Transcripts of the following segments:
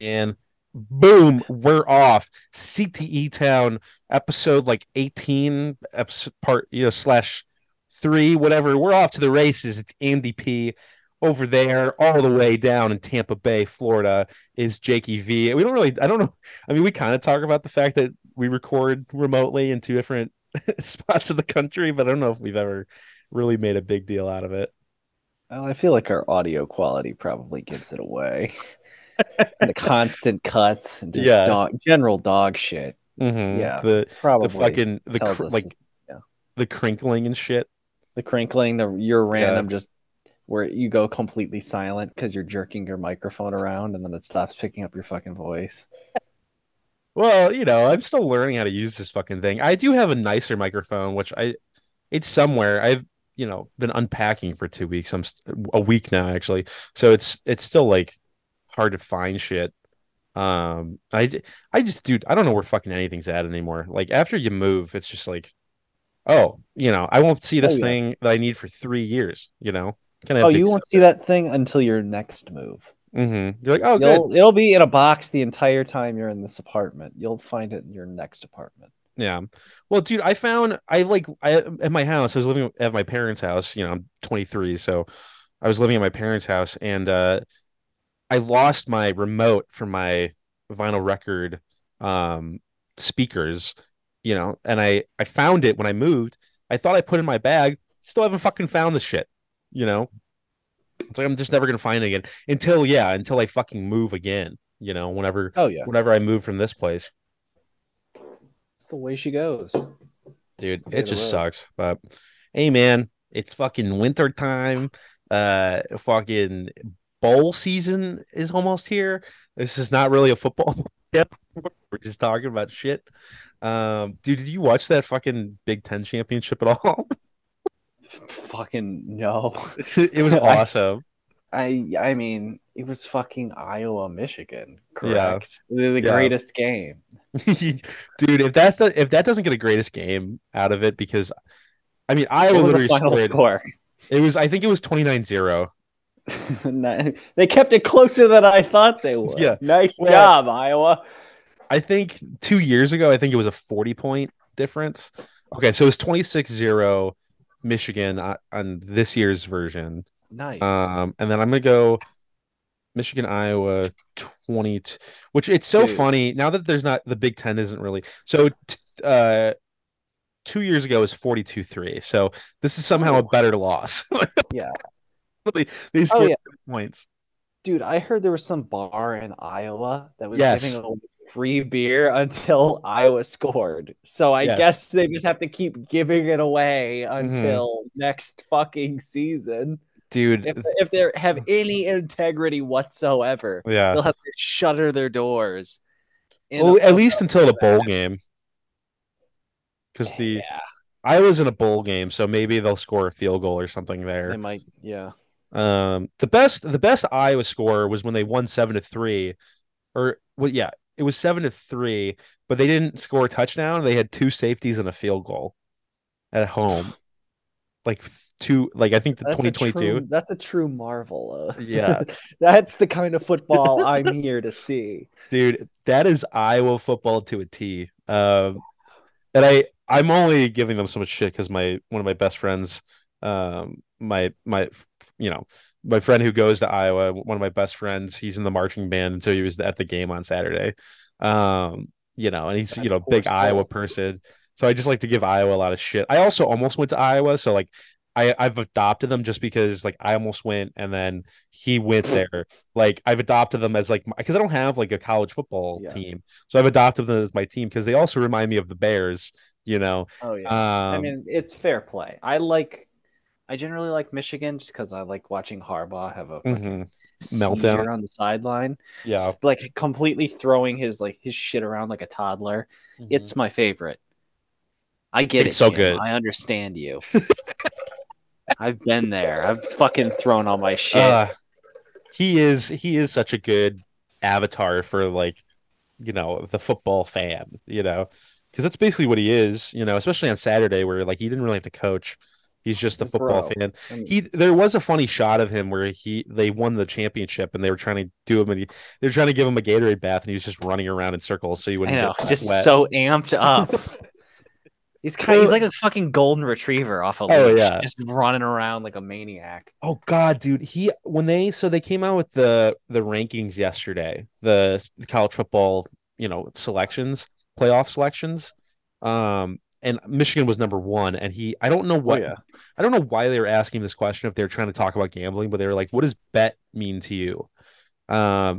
And boom, we're off. CTE Town episode like 18, episode part, slash 3, whatever. We're off to the races. It's Andy P. Over there, all the way down in Tampa Bay, Florida, is Jakey V. I don't know. I mean, we kind of talk about the fact that we record remotely in 2 different spots of the country, but I don't know if we've ever really made a big deal out of it. Well, I feel like our audio quality probably gives it away. The constant cuts and just general dog shit. Mm-hmm. Yeah, the crinkling and shit. The crinkling, your random just. Where you go completely silent because you're jerking your microphone around and then it stops picking up your fucking voice. Well, I'm still learning how to use this fucking thing. I do have a nicer microphone, which it's somewhere. I've, been unpacking for 2 weeks. I'm a week now, actually. So it's still like hard to find shit. I just, dude, I don't know where fucking anything's at anymore. Like after you move, it's just like, I won't see this thing that I need for 3 years, you won't see that thing until your next move. Mm-hmm. You're like, it'll be in a box the entire time you're in this apartment. You'll find it in your next apartment. Yeah. Well, dude, at my house, I was living at my parents' house. I'm 23, so I was living at my parents' house, and I lost my remote for my vinyl record speakers. And I found it when I moved. I thought I put it in my bag. Still haven't fucking found this shit. It's like I'm just never gonna find it again until I fucking move again. Whenever I move from this place, it's the way she goes, dude. It just sucks, but hey, man, it's fucking winter time. Fucking bowl season is almost here. This is not really a football. Yep, we're just talking about shit. Dude, did you watch that fucking Big Ten championship at all? Fucking no. It was awesome. I mean, it was fucking Iowa, Michigan, correct? Yeah. The greatest game. Dude, if that doesn't get a greatest game out of it, because I mean Iowa literally scored. I think it was 29-0. They kept it closer than I thought they would. Yeah. Nice job, Iowa. I think 2 years ago, I think it was a 40-point difference. Okay, so it was 26-0. Michigan on this year's version. Nice. And then I'm gonna go Michigan, Iowa 20, which it's so funny now that there's not the Big Ten isn't really so. 2 years ago was 42-3, so this is somehow a better loss. Yeah, they scored 3 points. Dude, I heard there was some bar in Iowa that was giving away free beer until Iowa scored. So I guess they just have to keep giving it away until next fucking season. Dude. If they have any integrity whatsoever, they'll have to shutter their doors. Well, at least until the bowl game. Because I was in a bowl game, so maybe they'll score a field goal or something there. They might, yeah. The best Iowa score was when they won 7-3, or it was 7-3, but they didn't score a touchdown. They had 2 safeties and a field goal at home, I think the 2022. That's a true marvel. Yeah, that's the kind of football I'm here to see, dude. That is Iowa football to a T. And I'm only giving them so much shit because one of my best friends, my friend who goes to Iowa, one of my best friends, he's in the marching band, and so he was at the game on Saturday. And he's a big Iowa person, so I just like to give Iowa a lot of shit. I also almost went to Iowa, so like I've adopted them just because like I almost went and then he went there. Like I've adopted them as like because I don't have like a college football team, so I've adopted them as my team because they also remind me of the Bears. I mean, it's fair play. I generally like Michigan just because I like watching Harbaugh have a fucking meltdown on the sideline. Yeah, like completely throwing his shit around like a toddler. Mm-hmm. It's my favorite. I get it's it. So Jim. Good. I understand you. I've been there. I've fucking thrown all my shit. He is such a good avatar for the football fan. Because that's basically what he is. Especially on Saturday where like he didn't really have to coach. He's just a football fan. I mean, there was a funny shot of him where they won the championship and they were trying to do him and they're trying to give him a Gatorade bath and he was just running around in circles so he wouldn't get just wet. So amped up. He's like a fucking golden retriever off a leash, just running around like a maniac. Oh god, dude. They came out with the rankings yesterday, the college football, selections, playoff selections. And Michigan was number one, and I don't know why they were asking this question if they're trying to talk about gambling, but they were like, "What does bet mean to you?" I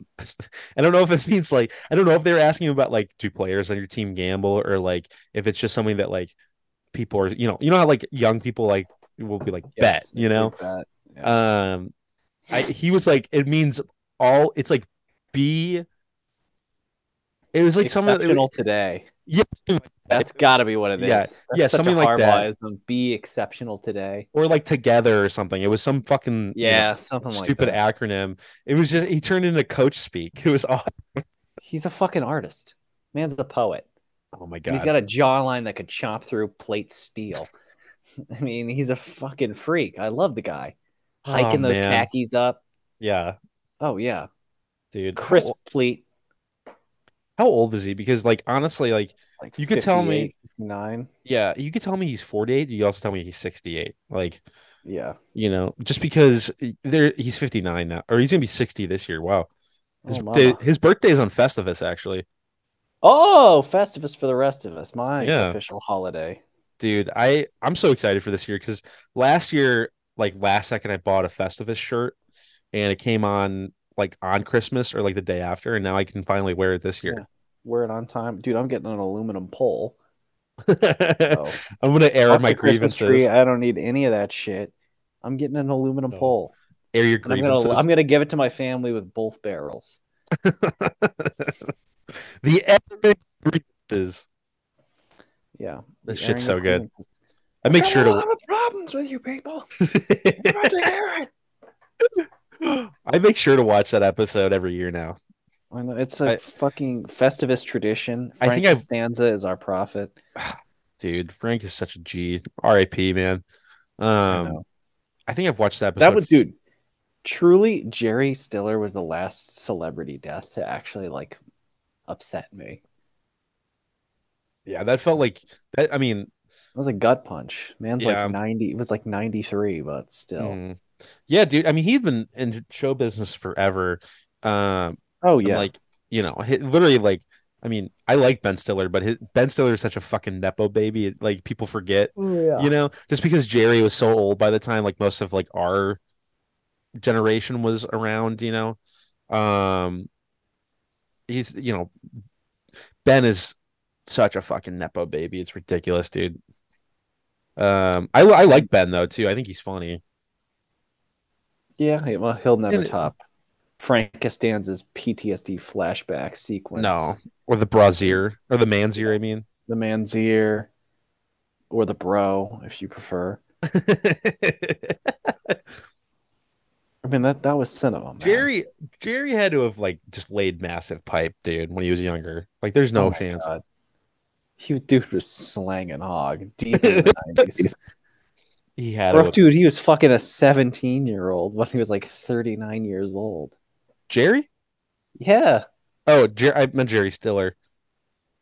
don't know if it means like I don't know if they're asking about like do players on your team gamble or like if it's just something that like people are you know how like young people like will be like yes, bet bet. Yeah. He was like it means all it's like be. It was like something exceptional today. Yeah, that's got to be what it is. Yeah, something like that. Be exceptional today, or like together or something. It was some fucking something stupid like acronym. It was just he turned into coach speak. It was awesome. He's a fucking artist. Man's a poet. Oh my god, and he's got a jawline that could chop through plate steel. I mean, he's a fucking freak. I love the guy. Hiking those khakis up. Yeah. Oh yeah, dude. Crisp pleat. How old is he? Because, like, honestly, like you could tell me 59. Yeah, you could tell me he's 48. You also tell me he's 68. Like, yeah, just because he's 59 now, or he's gonna be 60 this year. Wow, his birthday is on Festivus, actually. Oh, Festivus for the rest of us, my official holiday, dude. I'm so excited for this year because last year, like last second, I bought a Festivus shirt, and it came on. Like on Christmas or like the day after, and now I can finally wear it this year. Yeah. Wear it on time, dude. I'm getting an aluminum pole. So, I'm gonna air my grievances. Tree, I don't need any of that shit. I'm getting an aluminum pole. Air your grievances. I'm gonna give it to my family with both barrels. The epic grievances. Yeah, this shit's so good. I make sure to. I have problems with you people. I'm about to air it. I make sure to watch that episode every year now. I know it's a fucking Festivus tradition. Frank Costanza is our prophet. Dude, Frank is such a G. R.I.P. man. I think I've watched that episode. Truly Jerry Stiller was the last celebrity death to actually like upset me. Yeah, that felt like that. I mean, it was a gut punch. Man's like 90. It was like 93, but still. Mm. Yeah, dude. I mean, he'd been in show business forever. Literally, like, I mean, I like Ben Stiller, but Ben Stiller is such a fucking nepo baby. Like, people forget, just because Jerry was so old by the time, like, most of like our generation was around. He's, Ben is such a fucking nepo baby. It's ridiculous, dude. I like Ben though too. I think he's funny. Yeah, well, he'll never top Frank Costanza's PTSD flashback sequence. No, or the brazier, or the man's ear, I mean. The man's ear, or the bro, if you prefer. I mean, that was cinema, man. Jerry had to have, like, just laid massive pipe, dude, when he was younger. Like, there's no chance. God. Dude was slanging hog deep in the 90s. He had he was fucking a 17-year-old when he was like 39 years old. Jerry? Yeah. Oh, I meant Jerry Stiller.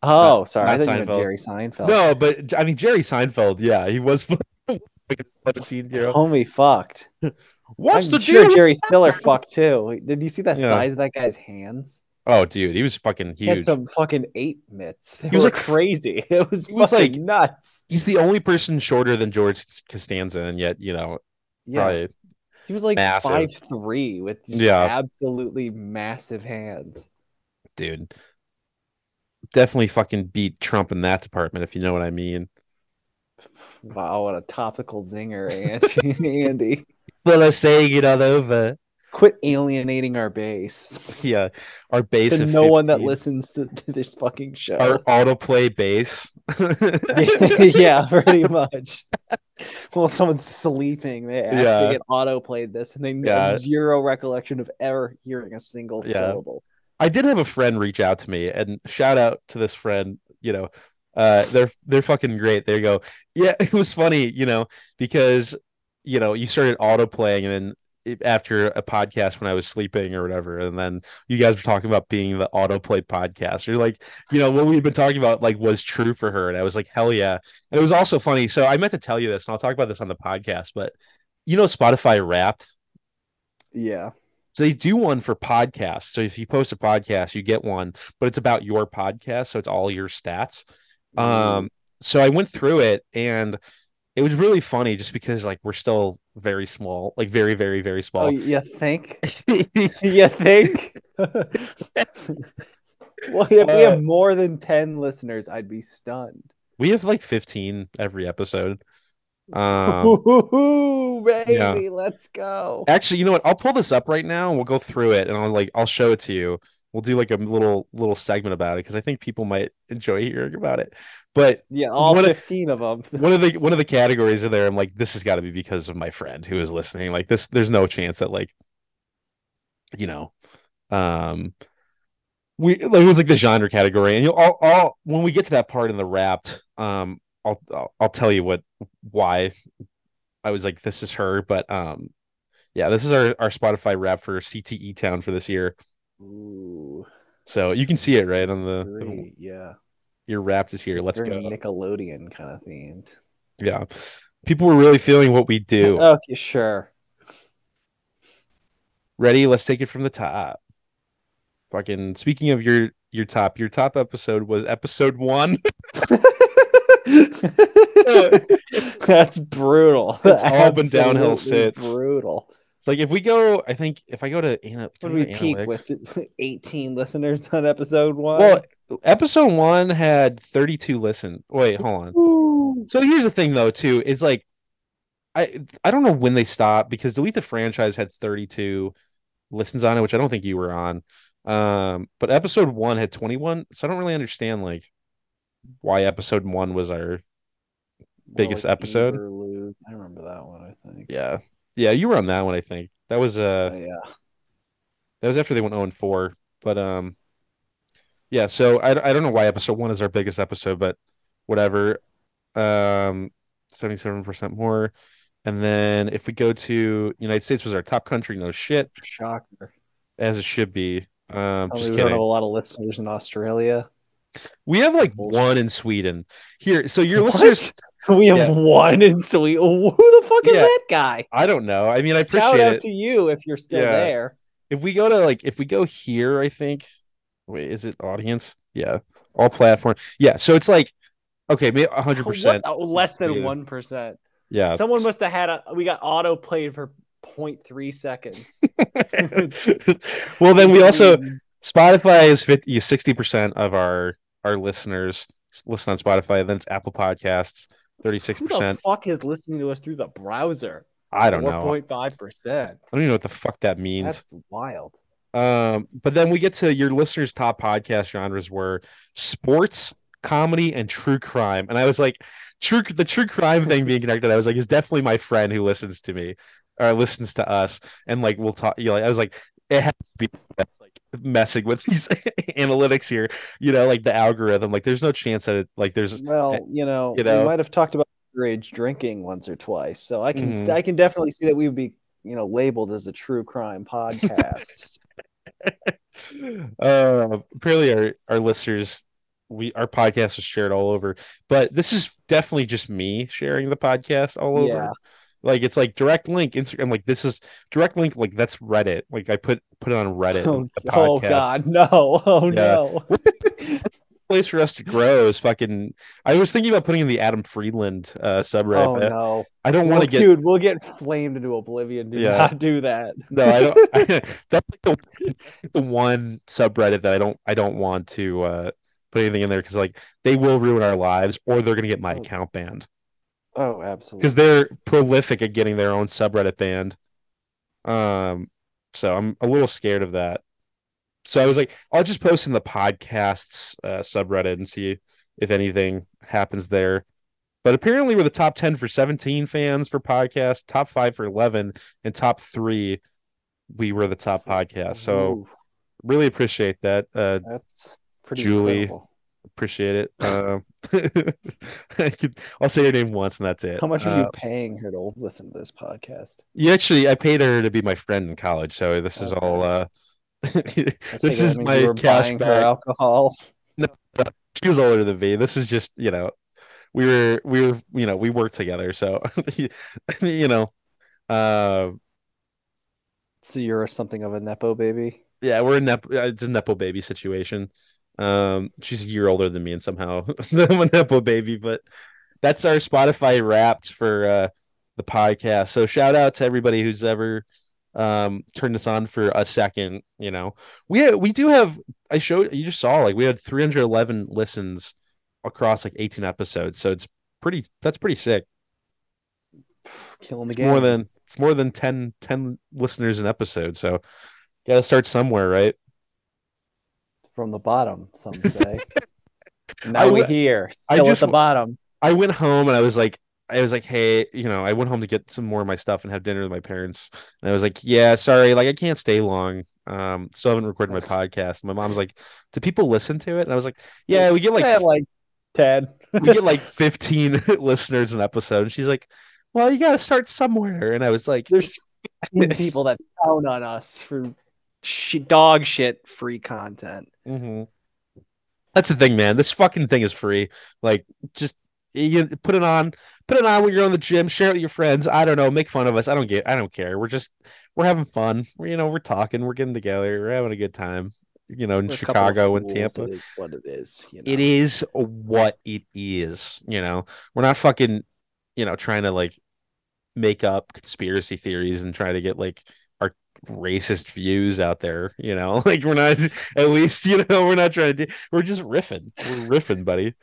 Oh, sorry. I thought you meant Jerry Seinfeld. No, but I mean Jerry Seinfeld. Yeah, he was fucking 17-year-old. Homie fucked. Jerry Stiller fucked too. Did you see that size of that guy's hands? Oh, dude, he was fucking huge. He had some fucking 8 mitts. He was like crazy. It was fucking nuts. He's the only person shorter than George Costanza, and yet he was like massive. 5'3" with just absolutely massive hands. Dude, definitely fucking beat Trump in that department, if you know what I mean. Wow, what a topical zinger, Andy. Well, I say get all over. Quit alienating our base. Yeah, our base. To no 15. One that listens to this fucking show. Our autoplay base. Yeah, pretty much. Well, someone's sleeping. They actually get autoplayed this, and they have zero recollection of ever hearing a single syllable. I did have a friend reach out to me, and shout out to this friend. They're fucking great. There you go. Yeah, it was funny, you know, because, you know, you started auto-playing and then after a podcast when I was sleeping or whatever, and then you guys were talking about being the autoplay podcast. You're like, you know, what we've been talking about like was true for her, and I was like, hell yeah. And it was also funny, so I meant to tell you this, and I'll talk about this on the podcast, but you know Spotify Wrapped? Yeah. So they do one for podcasts. So if you post a podcast, you get one, but it's about your podcast, so it's all your stats. So I went through it, and it was really funny just because, like, we're still very small, like very, very, very small. Oh, you think? You think? Well, if we have more than 10 listeners, I'd be stunned. We have like 15 every episode. Ooh, baby, yeah. Let's go. Actually, you know what? I'll pull this up right now, and we'll go through it, and I'll show it to you. We'll do like a little segment about it because I think people might enjoy hearing about it. But yeah, all 15 of them. One of the categories in there, I'm like, this has got to be because of my friend who is listening. Like this, there's no chance that like, you know, it was like the genre category, and I'll when we get to that part in the Wrapped, I'll tell you why I was like, this is her, but yeah, this is our Spotify Wrap for CTE Town for this year. Ooh. So you can see it right on the yeah. Your Wrapped is here. It's Let's go. Nickelodeon kind of themed. Yeah, people were really feeling what we do. Okay, sure. Ready? Let's take it from the top. Fucking speaking of your top episode was episode 1. That's brutal. It's all been downhill since. Brutal. It's like if we go, I think if I go to we peak with 18 listeners on episode 1? Well, episode 1 had 32 listen. Wait, hold on. Ooh. So here's the thing though, too. It's like I don't know when they stopped because Delete the Franchise had 32 listens on it, which I don't think you were on. But episode 1 had 21, so I don't really understand like why episode 1 was our biggest episode. Lose. I remember that one, I think. Yeah. Yeah, you were on that one, I think. That was that was after they went 0-4. But yeah, so I don't know why episode 1 is our biggest episode, but whatever. 77% more. And then if we go to United States was our top country, no shit. Shocker. As it should be. Just kidding. We don't have a lot of listeners in Australia. We have like one in Sweden. Here, so your listeners... We have one in Sweden. Who the fuck is that guy? I don't know. I mean, I appreciate it. Shout out to you if you're still there. If we go here, I think. Wait, is it audience? Yeah, all platforms. Yeah, so it's like, okay, maybe 100%. Less than 1%. Yeah, someone must have had we got auto played for 0.3 seconds. Well, then we also Spotify is 60% of our listeners listen on Spotify. Then it's Apple Podcasts. 36%. Who the fuck is listening to us through the browser? I don't know. 4.5%. I don't even know what the fuck that means. That's wild. But then we get to your listeners' top podcast genres were sports, comedy, and true crime. And I was like, the true crime thing being connected, I was like, is definitely my friend who listens to me or listens to us, and like we'll talk. You know, I was like, it has to be like messing with these analytics here, you know, like the algorithm. Like, there's no chance that it, like, there's we might have talked about underage drinking once or twice, so I can I can definitely see that we'd be, you know, labeled as a true crime podcast. Apparently, our listeners, our podcast was shared all over, but this is definitely just me sharing the podcast all over. Yeah. Like it's like direct link Instagram. Like this is direct link. Like that's Reddit. Like I put it on Reddit. Oh God, no! Oh no! Place for us to grow is fucking. I was thinking about putting in the Adam Friedland subreddit. Oh no! I don't want to get. Dude, we'll get flamed into oblivion. Do not do that. No, I don't. That's like the one subreddit that I don't want to put anything in there because like they will ruin our lives or they're gonna get my account banned. Oh, absolutely. Because they're prolific at getting their own subreddit banned. So I'm a little scared of that. So I was like, I'll just post in the podcast's subreddit and see if anything happens there. But apparently we're the top 10 for 17 fans for podcasts, top 5 for 11, and top 3 we were the top podcast. So really appreciate that. That's pretty Julie. Incredible. Appreciate it. I'll say your name once and that's it. How much are you paying her to listen to this podcast? I paid her to be my friend in college, so this is all this is my cash back. Alcohol. No, she was older than me. This is just, you know, we were you know, we worked together, so you know. So you're something of a nepo baby? Yeah, it's a nepo baby situation. She's a year older than me and somehow I'm a nepo baby, but that's our Spotify Wrapped for the podcast. So shout out to everybody who's ever turned this on for a second. You know, we do have, you just saw, like, we had 311 listens across like 18 episodes, so that's pretty sick. Killing the game. It's more than 10 listeners an episode, so gotta start somewhere, right? From the bottom, some say. Now we're here. At the bottom. I went home and I was like, hey, you know, I went home to get some more of my stuff and have dinner with my parents. And I was like, yeah, sorry, like I can't stay long. Still haven't recorded my podcast. My mom's like, do people listen to it? And I was like, yeah, we get like 10. We get like 15 listeners an episode. And she's like, well, you gotta start somewhere. And I was like, there's people that count on us for dog shit free content. Mm-hmm. That's the thing, man. This fucking thing is free. Like, just put it on when you're on the gym. Share it with your friends. I don't know. Make fun of us. I don't care. We're having fun. We're talking. We're getting together. We're having a good time. You know, in Chicago and Tampa. It is what it is. You know? It is what it is. You know, we're not fucking, trying to like make up conspiracy theories and try to get like racist views out there, like we're not, at least, we're not trying to we're just riffing. We're riffing, buddy.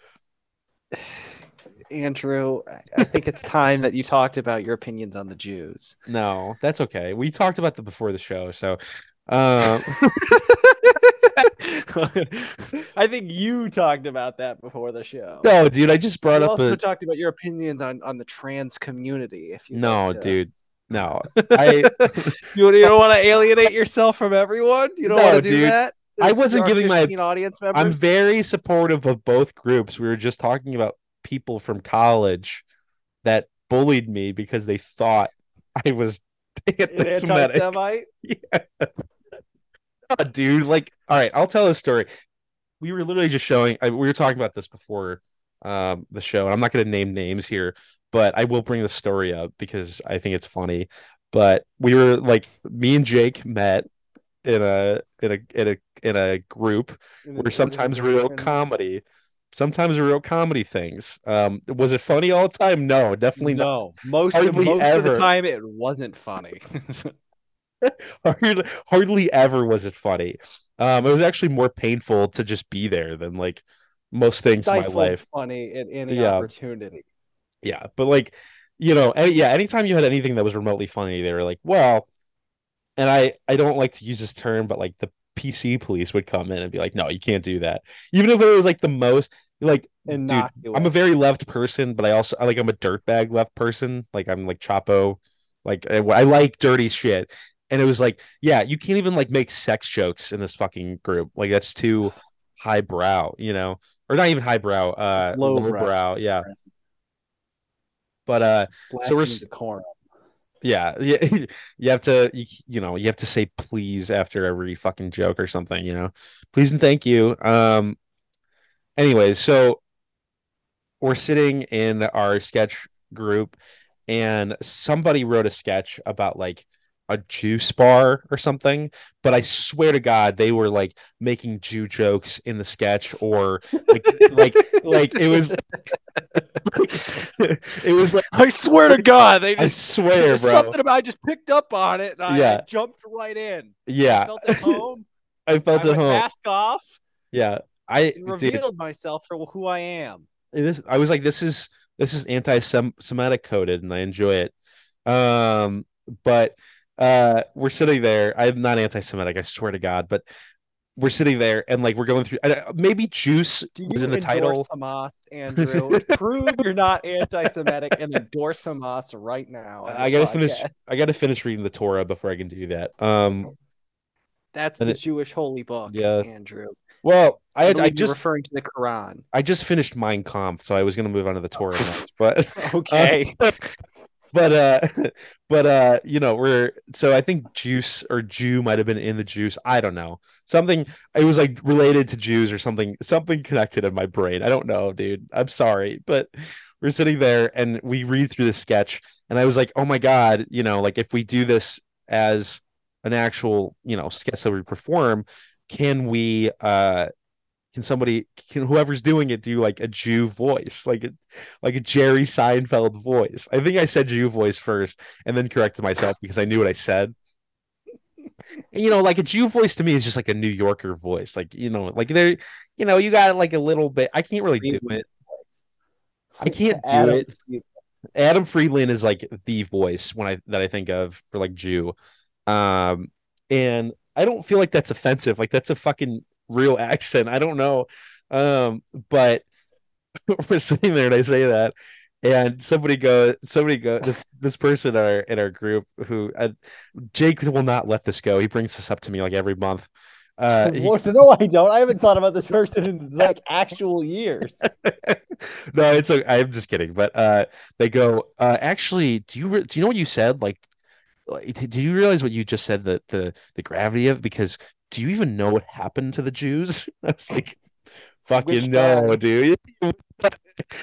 Andrew, I think it's time that you talked about your opinions on the Jews. No, that's okay. We talked about them before the show, so I think you talked about that before the show. No, dude, I just brought up talked about your opinions on the trans community. If you dude. No, you don't want to alienate yourself from everyone. You don't want to do that. I wasn't giving my audience members. I'm very supportive of both groups. We were just talking about people from college that bullied me because they thought I was anti-Semite. Yeah. Oh, dude, like, all right, I'll tell a story. We were literally just we were talking about this before the show, and I'm not going to name names here. But I will bring the story up because I think it's funny. But we were like, me and Jake met in a group where sometimes real comedy things. Was it funny all the time? No, definitely no. Not. Most of the time, it wasn't funny. Hardly ever was it funny. It was actually more painful to just be there than like most things in my life. Funny at any opportunity. Yeah, but like, anytime you had anything that was remotely funny, they were like, well, and I don't like to use this term, but like the PC police would come in and be like, no, you can't do that. Even if it was like the most, like, innocuous. Dude, I'm a very left person, but I'm a dirtbag left person. Like, I'm like Chapo. Like, I like dirty shit. And it was like, yeah, you can't even like make sex jokes in this fucking group. Like, that's too highbrow, or not even highbrow, lowbrow. Yeah. But so we're decorum. Yeah, you have to you have to say please after every fucking joke or something, please and thank you. Anyways, so we're sitting in our sketch group, and somebody wrote a sketch about like a juice bar or something, but I swear to God they were like making Jew jokes in the sketch, or like like it was like I swear to God bro. Something about I just picked up on it and I jumped right in. Yeah. I felt at home. Mask off. Yeah. I revealed myself for who I am. I was like, this is anti-Semitic coded and I enjoy it. But we're sitting there. I'm not anti-Semitic, I swear to God, but we're sitting there and like we're going through. Maybe juice was in the title. Hamas, Andrew, prove you're not anti-Semitic and endorse Hamas right now. I gotta finish reading the Torah before I can do that. That's the Jewish holy book, Andrew. Well, I just referring to the Quran. I just finished Mein Kampf, so I was going to move on to the Torah next, but okay. But you know, I think juice or Jew might have been in the juice. I don't know. Something, it was like related to Jews or something connected in my brain. I don't know, dude. I'm sorry, but we're sitting there and we read through the sketch and I was like, oh my God, you know, like if we do this as an actual, you know, sketch that we perform, can whoever's doing it do like a Jew voice, like a Jerry Seinfeld voice? I think I said Jew voice first and then corrected myself because I knew what I said. You know, like a Jew voice to me is just like a New Yorker voice. Like, you know, like there, you know, you got like a little bit. I can't really do it. I can't do it. Adam Friedland is like the voice that I think of for like Jew. And I don't feel like that's offensive. Like that's a fucking real accent. I don't know. But we're sitting there and I say that, and somebody goes, this person in our group who Jake will not let this go. He brings this up to me like every month. No, I don't. I haven't thought about this person in like actual years. No, it's okay. I'm just kidding. But they go, actually, do you know what you said? Like, do you realize what you just said, that the gravity of? Because do you even know what happened to the Jews? I was like, fucking no, dude.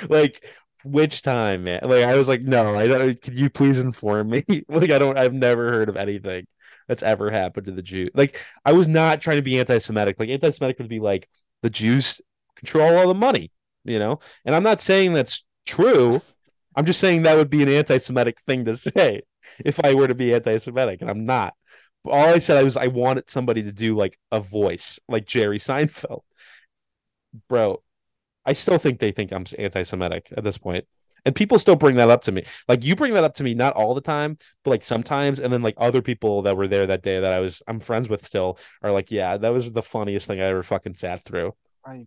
Like, which time, man? Like, I was like, no, I don't. Could you please inform me? Like, I've never heard of anything that's ever happened to the Jew. Like, I was not trying to be anti-Semitic. Like, anti-Semitic would be like, the Jews control all the money, you know? And I'm not saying that's true. I'm just saying that would be an anti-Semitic thing to say if I were to be anti-Semitic, and I'm not. But all I said I wanted somebody to do like a voice, like Jerry Seinfeld. Bro, I still think they think I'm anti-Semitic at this point. And people still bring that up to me. Like, you bring that up to me, not all the time, but like sometimes. And then like other people that were there that day that I'm friends with still are like, yeah, that was the funniest thing I ever fucking sat through. I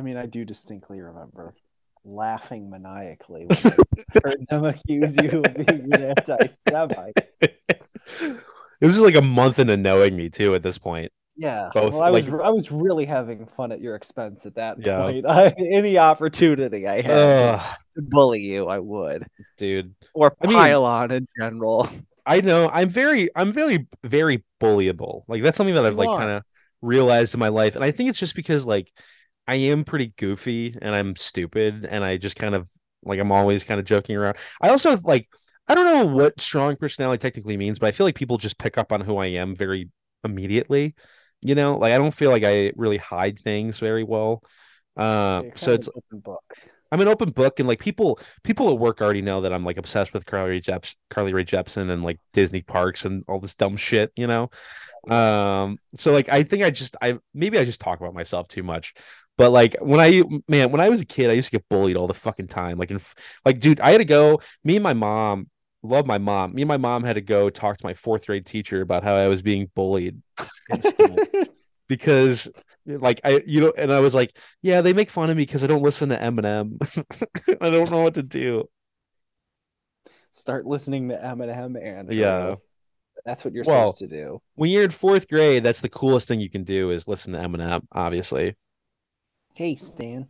mean, I do distinctly remember laughing maniacally when I heard them accuse you of being an anti-Semite. It was like a month into knowing me too at this point. Yeah, both. Well, I was really having fun at your expense at that point. Any opportunity I had to bully you, I would, dude, or pile on in general. I know I'm very, very bullyable. Like, that's something that I've like kind of realized in my life, and I think it's just because like I am pretty goofy and I'm stupid, and I just kind of like I'm always kind of joking around. I also like, I don't know what strong personality technically means, but I feel like people just pick up on who I am very immediately. You know, like I don't feel like I really hide things very well. So it's open book. I'm an open book, and like people at work already know that I'm like obsessed with Carly Rae Jepsen and like Disney parks and all this dumb shit, you know. So like I think I just talk about myself too much. But like when I was a kid, I used to get bullied all the fucking time. Like dude, I had to go. Me and my mom. Love my mom. Me and my mom had to go talk to my fourth grade teacher about how I was being bullied in school because, like, and I was like, yeah, they make fun of me because I don't listen to Eminem. I don't know what to do. Start listening to Eminem, and that's what you're supposed to do. When you're in fourth grade, that's the coolest thing you can do is listen to Eminem, obviously. Hey, Stan.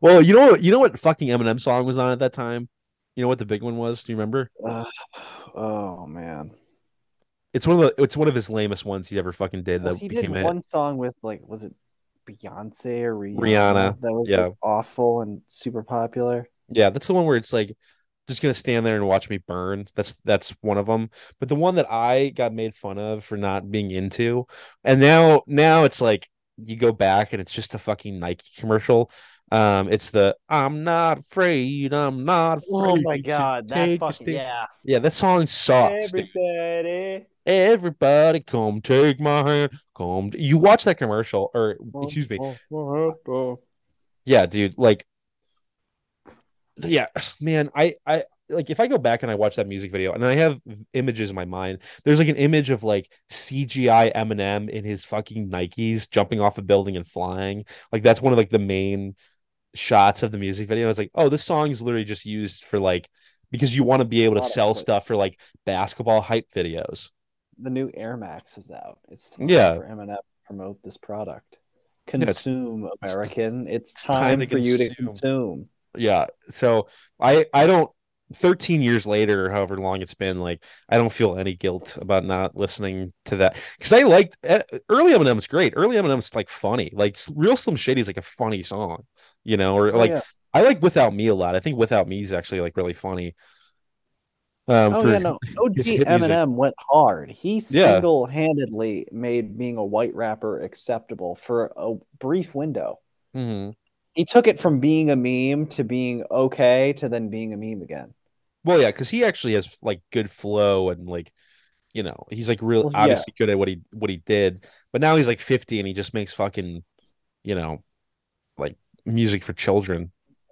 Well, you know what fucking Eminem song was on at that time? You know what the big one was? Do you remember? Oh man, it's one of his lamest ones he ever fucking did. Well, he did one song with like, was it Beyonce or Rihanna? That was like, awful and super popular. Yeah, that's the one where it's like, just gonna stand there and watch me burn. That's one of them. But the one that I got made fun of for not being into, and now it's like you go back and it's just a fucking Nike commercial. It's the I'm not afraid. Oh my God, that fucking yeah, that song sucks. Everybody, come take my hand. Come, you watch that commercial, or excuse me, yeah, dude, like, yeah, man, I like if I go back and I watch that music video, and I have images in my mind. There's like an image of like CGI Eminem in his fucking Nikes jumping off a building and flying. Like that's one of like the main shots of the music video. I was like, oh, this song is literally just used for like, because you want to be able to sell stuff for like basketball hype videos. The new Air Max is out. It's time for Eminem promote this product. Consume, it's, American. It's time for you to consume. Yeah. So I don't, 13 years later, however long it's been, like, I don't feel any guilt about not listening to that, because I liked early Eminem's great. Early Eminem's like funny, like Real Slim Shady is like a funny song, you know, or like, oh, yeah. I like Without Me a lot. I think Without Me is actually like really funny. OG Eminem went hard. He single-handedly made being a white rapper acceptable for a brief window. Mm-hmm. He took it from being a meme to being okay to then being a meme again. Well, yeah, because he actually has like good flow and like, you know, he's like real obviously good at what he did. But now he's like 50 and he just makes fucking, you know, like music for children.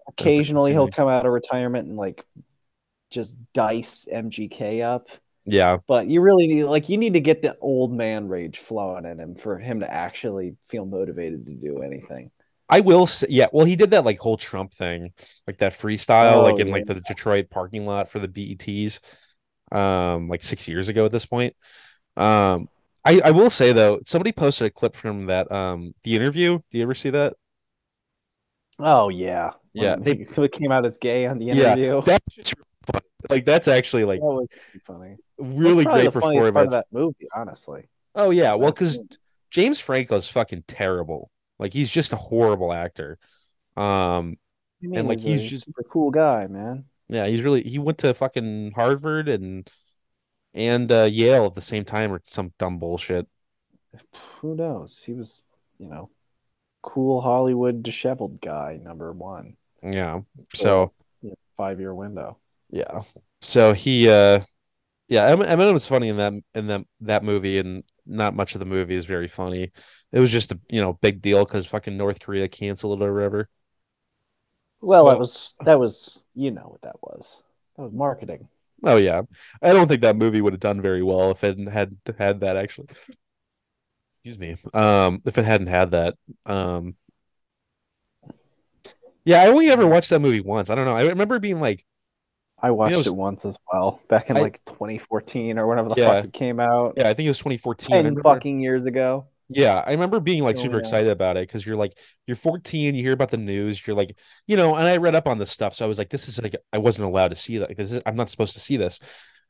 Occasionally he'll come out of retirement and like just dice MGK up. Yeah, but you really need to get the old man rage flowing in him for him to actually feel motivated to do anything. I will say, yeah, well, he did that like whole Trump thing, like that freestyle, like the Detroit parking lot for the BETs, like 6 years ago at this point. I will say though, somebody posted a clip from that the interview. Do you ever see that? Oh yeah, yeah. They came out as gay on the interview. Yeah, that's actually like that was funny. Really great performance. Part of that movie, honestly. Oh yeah, well, because James Franco's fucking terrible. Like he's just a horrible actor. And like he's just a super cool guy, man. Yeah, he's really he went to fucking Harvard and Yale at the same time or some dumb bullshit. Who knows? He was, you know, cool Hollywood disheveled guy number one. Yeah. So 5-year window. Yeah. So he Eminem was funny in that movie, and not much of the movie is very funny. It was just a big deal because fucking North Korea canceled it or whatever. Well, that was you know what that was. That was marketing. Oh yeah. I don't think that movie would have done very well if it had that actually. Excuse me. If it hadn't had that. Yeah, I only ever watched that movie once. I don't know. I remember being like, I watched it once as well back in 2014 or whenever the fuck it came out. Yeah, I think it was 2014. 10 fucking years ago. Yeah, I remember being like super excited about it because you're 14, you hear about the news, you're like, you know, and I read up on this stuff, so I was like, this is like I wasn't allowed to see that. Like, I'm not supposed to see this,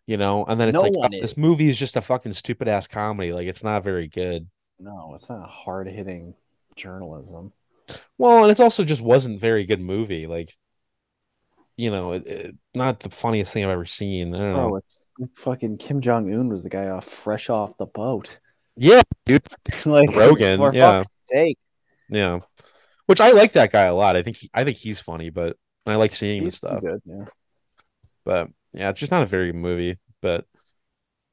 you know. And then it's this movie is just a fucking stupid ass comedy. Like it's not very good. No, it's not hard hitting journalism. Well, and it's also just wasn't very good movie. Like, you know, not the funniest thing I've ever seen. I don't know. It's fucking Kim Jong-un was the guy fresh off the boat. Yeah, dude. Like Rogan. For fuck's sake. Yeah. Which I like that guy a lot. I think he's funny, but I like seeing him and stuff. Good, yeah. But yeah, it's just not a very good movie. But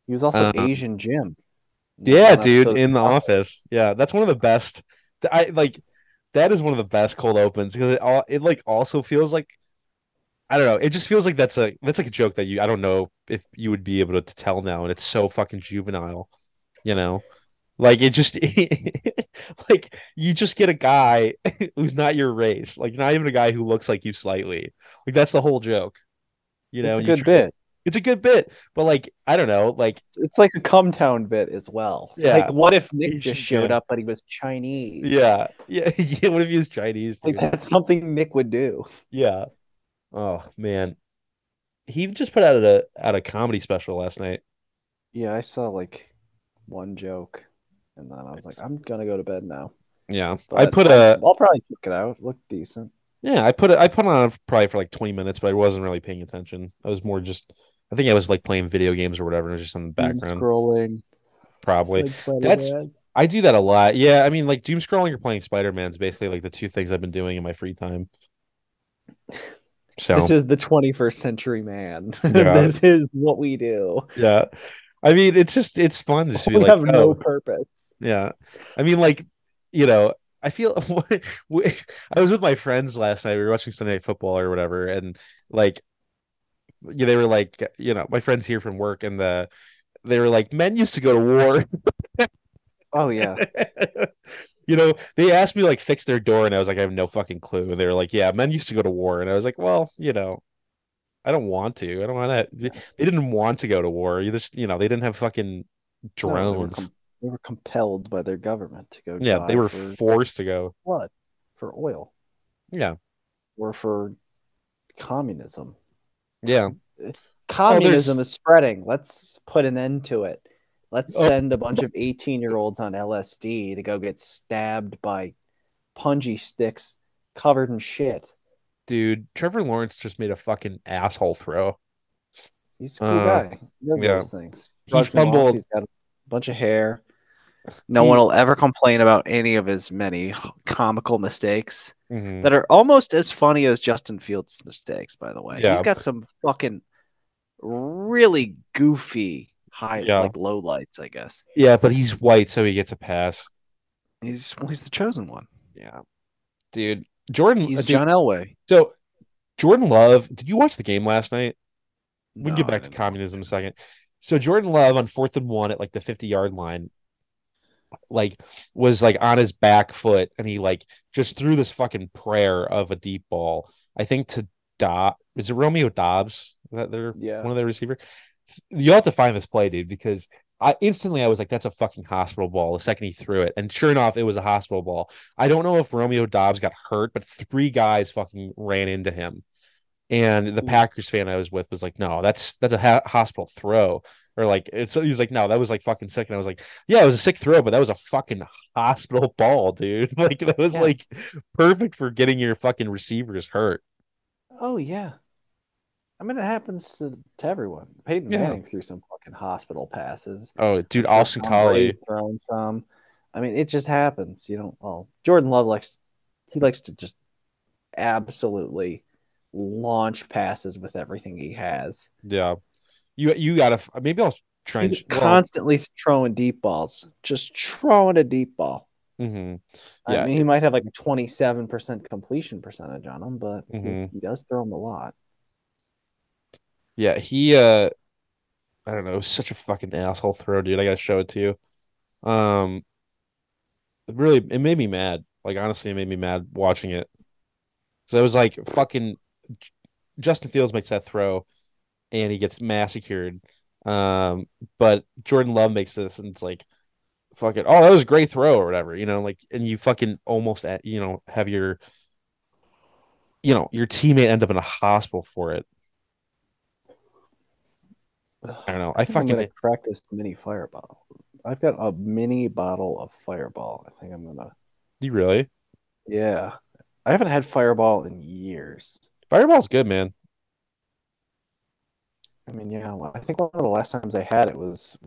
he was also Asian Jim. Yeah, dude, in The Office. Yeah, that's one of the best. That is one of the best cold opens because it also feels like, I don't know. It just feels like that's like a joke that I don't know if you would be able to tell now, and it's so fucking juvenile, you know. Like it just like you just get a guy who's not your race, like not even a guy who looks like you slightly. Like that's the whole joke, you know. It's a good bit. It's a good bit, but like I don't know, like it's like a Cumtown bit as well. Yeah. Like what if Nick just showed up but he was Chinese? Yeah, yeah, yeah. What if he was Chinese? Like that's something Nick would do. Yeah. Oh man, he just put out a comedy special last night. Yeah, I saw like one joke, and then I was like, I'm gonna go to bed now. Yeah, but I'll probably check it out. It looked decent. Yeah, I put on probably for like 20 minutes, but I wasn't really paying attention. I was more just, I think I was like playing video games or whatever, and it was just in the background. Scrolling, probably. I do that a lot. Yeah, I mean, like doom scrolling or playing Spider-Man is basically like the two things I've been doing in my free time. So. This is the 21st century man. Yeah. This is what we do. Yeah, I mean, it's fun to just be like, have no purpose. Yeah, I mean, like, you know, I feel I was with my friends last night. We were watching Sunday Night Football or whatever, and like, yeah, they were like, you know, my friends here from work, and they were like, men used to go to war. Oh yeah. You know, they asked me like fix their door, and I was like, I have no fucking clue. And they were like, yeah, men used to go to war, and I was like, well, you know, I don't want to. I don't want to. They didn't want to go to war. You just, you know, they didn't have fucking drones. No, They were compelled by their government to go. Yeah, they were forced to go. Blood for oil. Yeah. Or for communism. Yeah. Communism is spreading. Let's put an end to it. Let's send a bunch of 18-year-olds on LSD to go get stabbed by punji sticks covered in shit. Dude, Trevor Lawrence just made a fucking asshole throw. He's a cool guy. He does those things. He fumbled. He's got a bunch of hair. No one will ever complain about any of his many comical mistakes that are almost as funny as Justin Fields' mistakes, by the way. Yeah. He's got some fucking really goofy like low lights, I guess. Yeah, but he's white, so he gets a pass. He's the chosen one. Yeah. Dude, John Elway. So Jordan Love, did you watch the game last night? We'll get back to communism in a second. So Jordan Love on 4th and 1 at like the 50-yard line, was on his back foot, and he just threw this fucking prayer of a deep ball. I think to Dobbs. Is it Romeo Dobbs? Is that one of their receivers? You'll have to find this play, dude, because I was like, that's a fucking hospital ball the second he threw it. And sure enough, it was a hospital ball. I don't know if Romeo Dobbs got hurt, but 3 guys fucking ran into him. And the Packers fan I was with was like, no, that's a hospital throw. Or he was like, no, that was fucking sick. And I was like, yeah, it was a sick throw, but that was a fucking hospital ball, dude. That was perfect for getting your fucking receivers hurt. Oh, yeah. I mean, it happens to everyone. Peyton Manning threw some fucking hospital passes. Oh, dude, Austin Collie throwing some. I mean, it just happens. Jordan Love likes to just absolutely launch passes with everything he has. Yeah, you gotta. Maybe I'll try. He's constantly throwing deep balls, just throwing a deep ball. Mm-hmm. Yeah, I mean, he might have a 27% completion percentage on him, but he does throw him a lot. Yeah, he. I don't know, such a fucking asshole throw, dude. I gotta show it to you. Really, it made me mad. Honestly, it made me mad watching it. So I was fucking. Justin Fields makes that throw and he gets massacred. But Jordan Love makes this and it's fuck it. Oh, that was a great throw or whatever, and you fucking almost, have your teammate end up in a hospital for it. I don't know. I'm going to practice mini fireball. I've got a mini bottle of fireball. I think I'm going to. You really? Yeah. I haven't had fireball in years. Fireball's good, man. I mean, yeah. I think one of the last times I had it was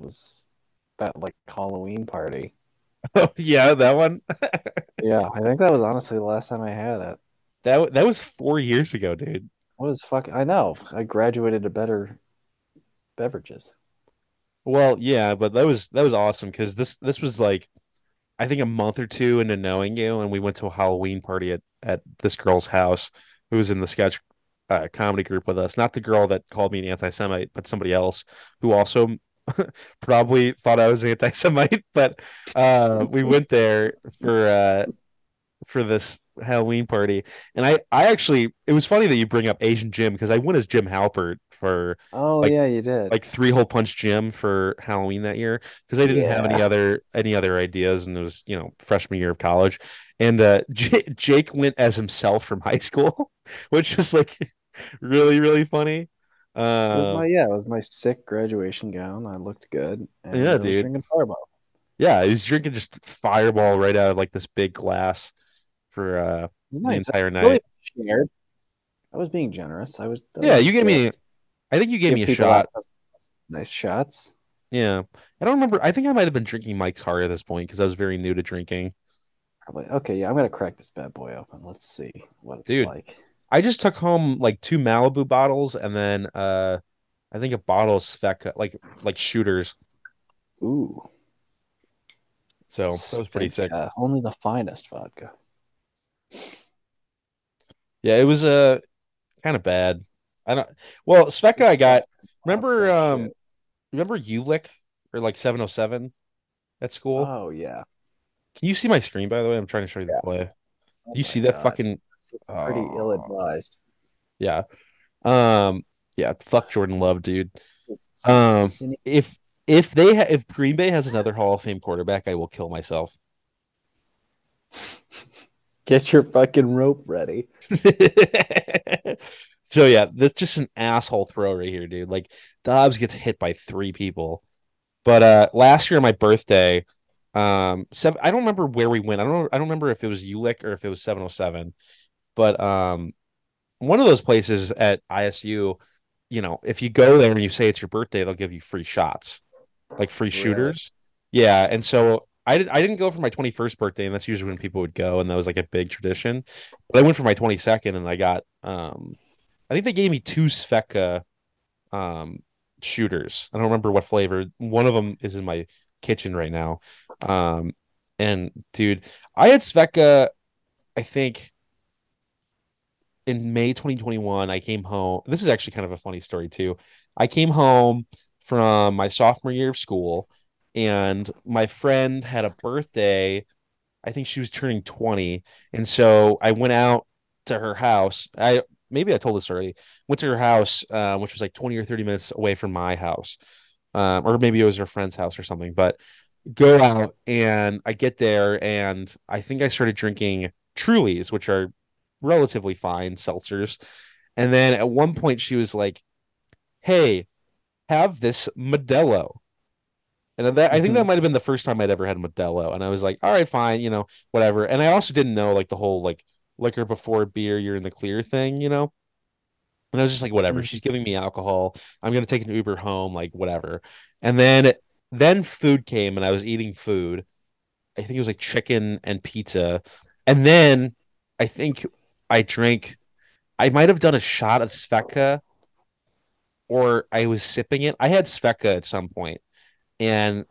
that Halloween party. Oh yeah, that one. Yeah, I think that was honestly the last time I had it. That was 4 years ago, dude. What is fuck? I know. I graduated to better beverages. Well, yeah, but that was awesome because this was I think a month or two into knowing you, and we went to a Halloween party at this girl's house. Who was in the sketch comedy group with us? Not the girl that called me an anti-Semite, but somebody else who also probably thought I was an anti-Semite. But we went there for this Halloween party, and I actually it was funny that you bring up Asian Jim because I went as Jim Halpert for yeah, you did Three Hole Punch Jim for Halloween that year because I didn't have any other ideas, and it was freshman year of college. And Jake went as himself from high school, which is really, really funny. It was my sick graduation gown. I looked good. And yeah, I was drinking Fireball. Yeah, he was drinking just Fireball right out of this big glass for the entire night. Really, I was being generous. You gave me. I think you gave me a shot. Nice shots. Yeah, I don't remember. I think I might have been drinking Mike's Hard at this point because I was very new to drinking. Probably. Okay, yeah, I'm gonna crack this bad boy open. Let's see what it's like. I just took home 2 Malibu bottles and then I think a bottle of Sveka, like shooters. Ooh, so that was pretty sick. Only the finest vodka. Yeah, it was kind of bad. I don't. Well, Sveka I got. Remember Ulick or 707 at school? Oh yeah. Can you see my screen, by the way? I'm trying to show you the play. Oh you see that God. Fucking... Pretty ill-advised. Yeah. Yeah, fuck Jordan Love, dude. If If Green Bay has another Hall of Fame quarterback, I will kill myself. Get your fucking rope ready. So yeah, that's just an asshole throw right here, dude. Like, Dobbs gets hit by three people. But last year on my birthday, I don't remember where we went. I don't remember if it was Ulick or if it was 707. But one of those places at ISU, you know, if you go there and you say it's your birthday, they'll give you free shots, like free shooters. Really? Yeah, and so I didn't go for my 21st birthday, and that's usually when people would go, and that was like a big tradition. But I went for my 22nd, and I got I think they gave me two Sveka shooters. I don't remember what flavor. One of them is in my kitchen right now. And dude, I had Sveka, I think, in May 2021. I came home. This is actually kind of a funny story too. I came home from my sophomore year of school, and my friend had a birthday. I think she was turning 20, and so I went out to her house. Maybe I told this already. Went to her house, which was like 20 or 30 minutes away from my house, or maybe it was her friend's house or something. But go out, and I get there, and I think I started drinking Trulies, which are relatively fine seltzers. And then at one point she was like, "Hey, have this Modelo." And that, I think that might have been the first time I'd ever had Modelo. And I was like, all right, fine, you know, whatever. And I also didn't know like the whole like liquor before beer, you're in the clear thing, you know? And I was just like, whatever, she's giving me alcohol. I'm going to take an Uber home, like whatever. And then food came, and I was eating food. I think it was like chicken and pizza. And then I think I might have done a shot of Sveka, or I was sipping it. I had Sveka at some point, and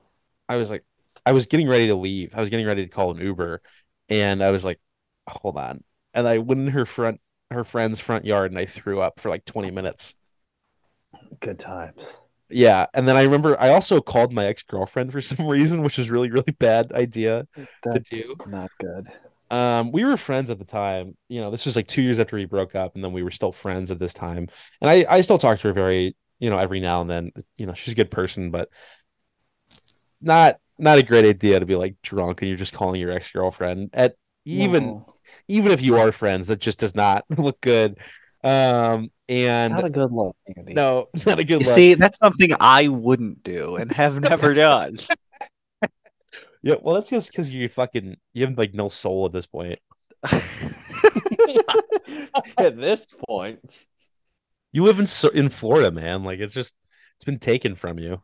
I was like, I was getting ready to leave. I was getting ready to call an Uber, and I was like, hold on. And I went in her friend's front yard, and I threw up for like 20 minutes. Good times. Yeah. And then I remember I also called my ex-girlfriend for some reason, which is really, really bad idea to do. Not good. We were friends at the time. You know, this was like 2 years after we broke up, and then we were still friends at this time. And I still talk to her very, you know, every now and then. You know, she's a good person, but not a great idea to be like drunk and you're just calling your ex-girlfriend at even if you are friends. That just does not look good. And not a good look, Andy. No, not a good look. See, that's something I wouldn't do and have never done. Yeah, well, that's just because you have like no soul at this point. At this point, you live in Florida, man. Like, it's been taken from you,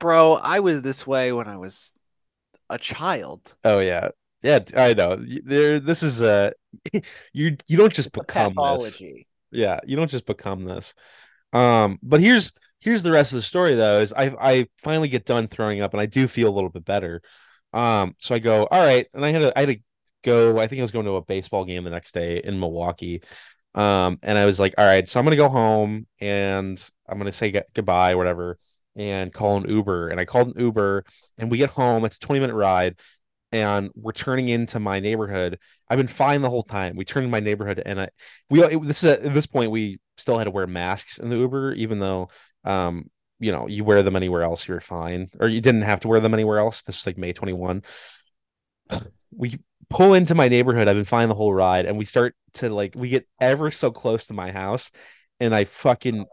bro. I was this way when I was a child. Oh yeah, I know. This is you don't just become this. Yeah, you don't just become this. But here's the rest of the story though. Is I finally get done throwing up, and I do feel a little bit better. So I go, all right, and I had to go. I think I was going to a baseball game the next day in Milwaukee. And I was like, all right, so I'm gonna go home, and I'm gonna say goodbye, whatever, and call an Uber. And I called an Uber, and we get home. It's a 20-minute ride, and we're turning into my neighborhood. I've been fine the whole time. We turned in my neighborhood, and at this point we still had to wear masks in the Uber, even though you know, you wear them anywhere else, you're fine, or you didn't have to wear them anywhere else. This was like May 21. We pull into my neighborhood. I've been fine the whole ride, and we start to like, we get ever so close to my house, and I fucking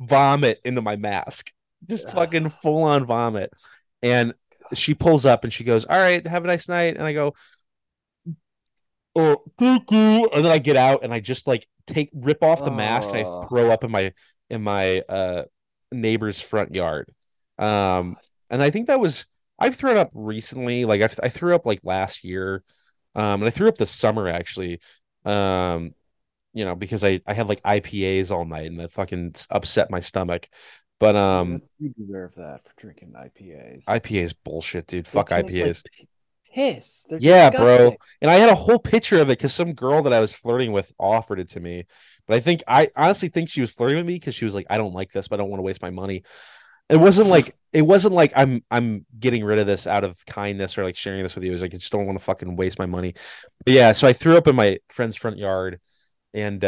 vomit into my mask, just fucking full on vomit. And she pulls up, and she goes, "All right, have a nice night." And I go, "Oh, cuckoo!" And then I get out, and I just like rip off the mask, and I throw up in my neighbor's front yard. And I think I've thrown up recently. Like I threw up like last year. And I threw up this summer actually. You know, because I had like IPAs all night, and that fucking upset my stomach. But you deserve that for drinking IPAs. IPAs bullshit, dude. Fuck IPAs. Like piss. They're disgusting, bro. And I had a whole picture of it because some girl that I was flirting with offered it to me. But I honestly think she was flirting with me because she was like, "I don't like this, but I don't want to waste my money." It wasn't like I'm getting rid of this out of kindness or like sharing this with you. It was like, I just don't want to fucking waste my money. But yeah, so I threw up in my friend's front yard, and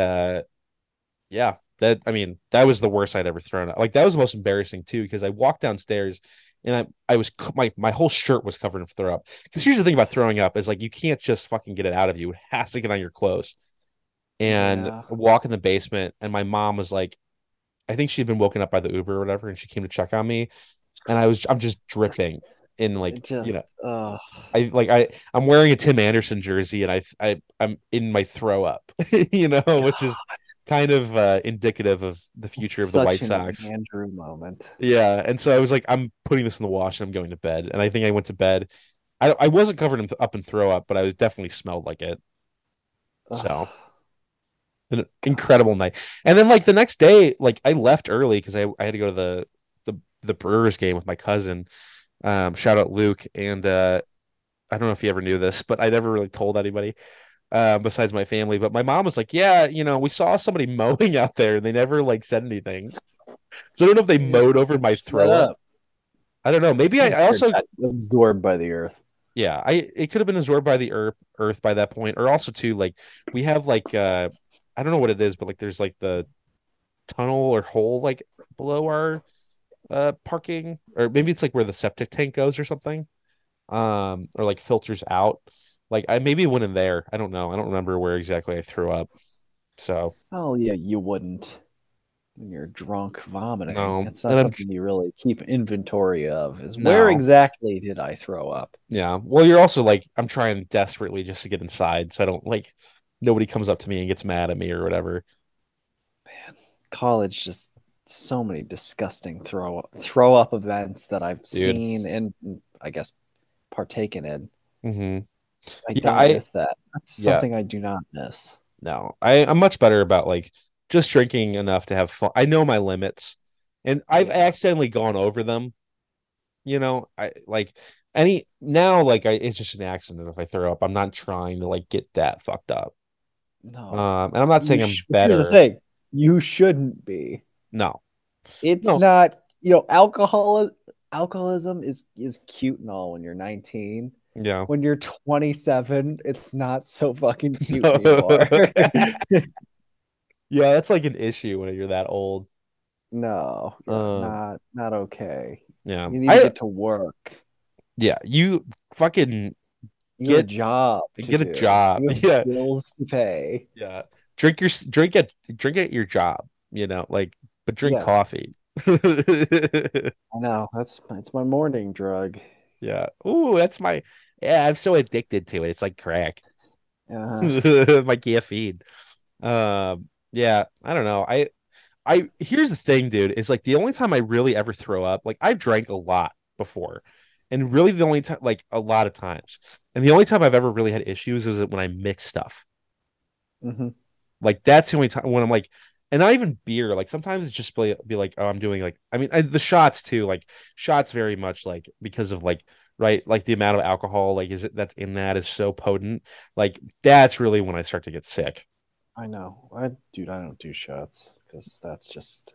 yeah, That, I mean, that was the worst I'd ever thrown out. Like, that was the most embarrassing too, because I walked downstairs and I was, my whole shirt was covered in throw up. Because here's the thing about throwing up is, like, you can't just fucking get it out of you. It has to get on your clothes. And walk in the basement, and my mom was like, I think she'd been woken up by the Uber or whatever, and she came to check on me, and I'm just dripping in, like, just, you know, I'm wearing a Tim Anderson jersey, and I'm in my throw up, you know, which is kind of indicative of the future of the White Sox. Andrew moment. Yeah, and so I was like, I'm putting this in the wash, and I'm going to bed. And I think I went to bed. I wasn't covered up in throw up, but I was definitely smelled like it. So. An incredible night. And then, like, the next day, like, I left early because I had to go to the Brewers game with my cousin. Shout out Luke. And I don't know if you ever knew this, but I never really told anybody besides my family. But my mom was like, yeah, you know, we saw somebody mowing out there, and they never, like, said anything. So I don't know if they mowed over my throw up. I don't know. Maybe I also absorbed by the earth. Yeah, it could have been absorbed by the earth by that point. Or also too, like, we have, like, I don't know what it is, but, like, there's, like, the tunnel or hole, like, below our parking, or maybe it's, like, where the septic tank goes or something, or, like, filters out. Like, I maybe went in there. I don't know. I don't remember where exactly I threw up. So. Oh yeah, you wouldn't. When you're drunk vomiting, that's not something you really keep inventory of. Is where exactly did I throw up? Yeah. Well, you're also, like, I'm trying desperately just to get inside, so I don't, like. Nobody comes up to me and gets mad at me or whatever. Man, college, just so many disgusting throw up events that I've seen and I guess partaken in. Mm-hmm. I don't miss that. That's something I do not miss. No, I'm much better about, like, just drinking enough to have fun. I know my limits, and I've accidentally gone over them. You know, it's just an accident if I throw up. I'm not trying to, like, get that fucked up. No, and I'm not saying I'm better. Here's the thing. You shouldn't be. No, it's not. You know, alcoholism is cute and all when you're 19. Yeah, when you're 27, it's not so fucking cute anymore. Yeah, that's, like, an issue when you're that old. No, not okay. Yeah, you need to get to work. Yeah, you fucking. Get a job. Get a job. Yeah, bills to pay. Yeah, drink at your job. You know, like, but drink coffee. I know that's my morning drug. Yeah. Ooh, that's my. Yeah, I'm so addicted to it. It's like crack. My caffeine. Yeah, I don't know. I here's the thing, dude. Is, like, the only time I really ever throw up. Like, I drank a lot before. And really the only time, like, a lot of times. And the only time I've ever really had issues is when I mix stuff. Mm-hmm. Like, that's the only time when I'm, like, and not even beer. Like, sometimes it's just be like, oh, I'm doing, like, I mean, the shots too, like, shots very much, like, because of, like, right. Like, the amount of alcohol, like, is it that's in that is so potent. Like, that's really when I start to get sick. I know. I don't do shots because that's just,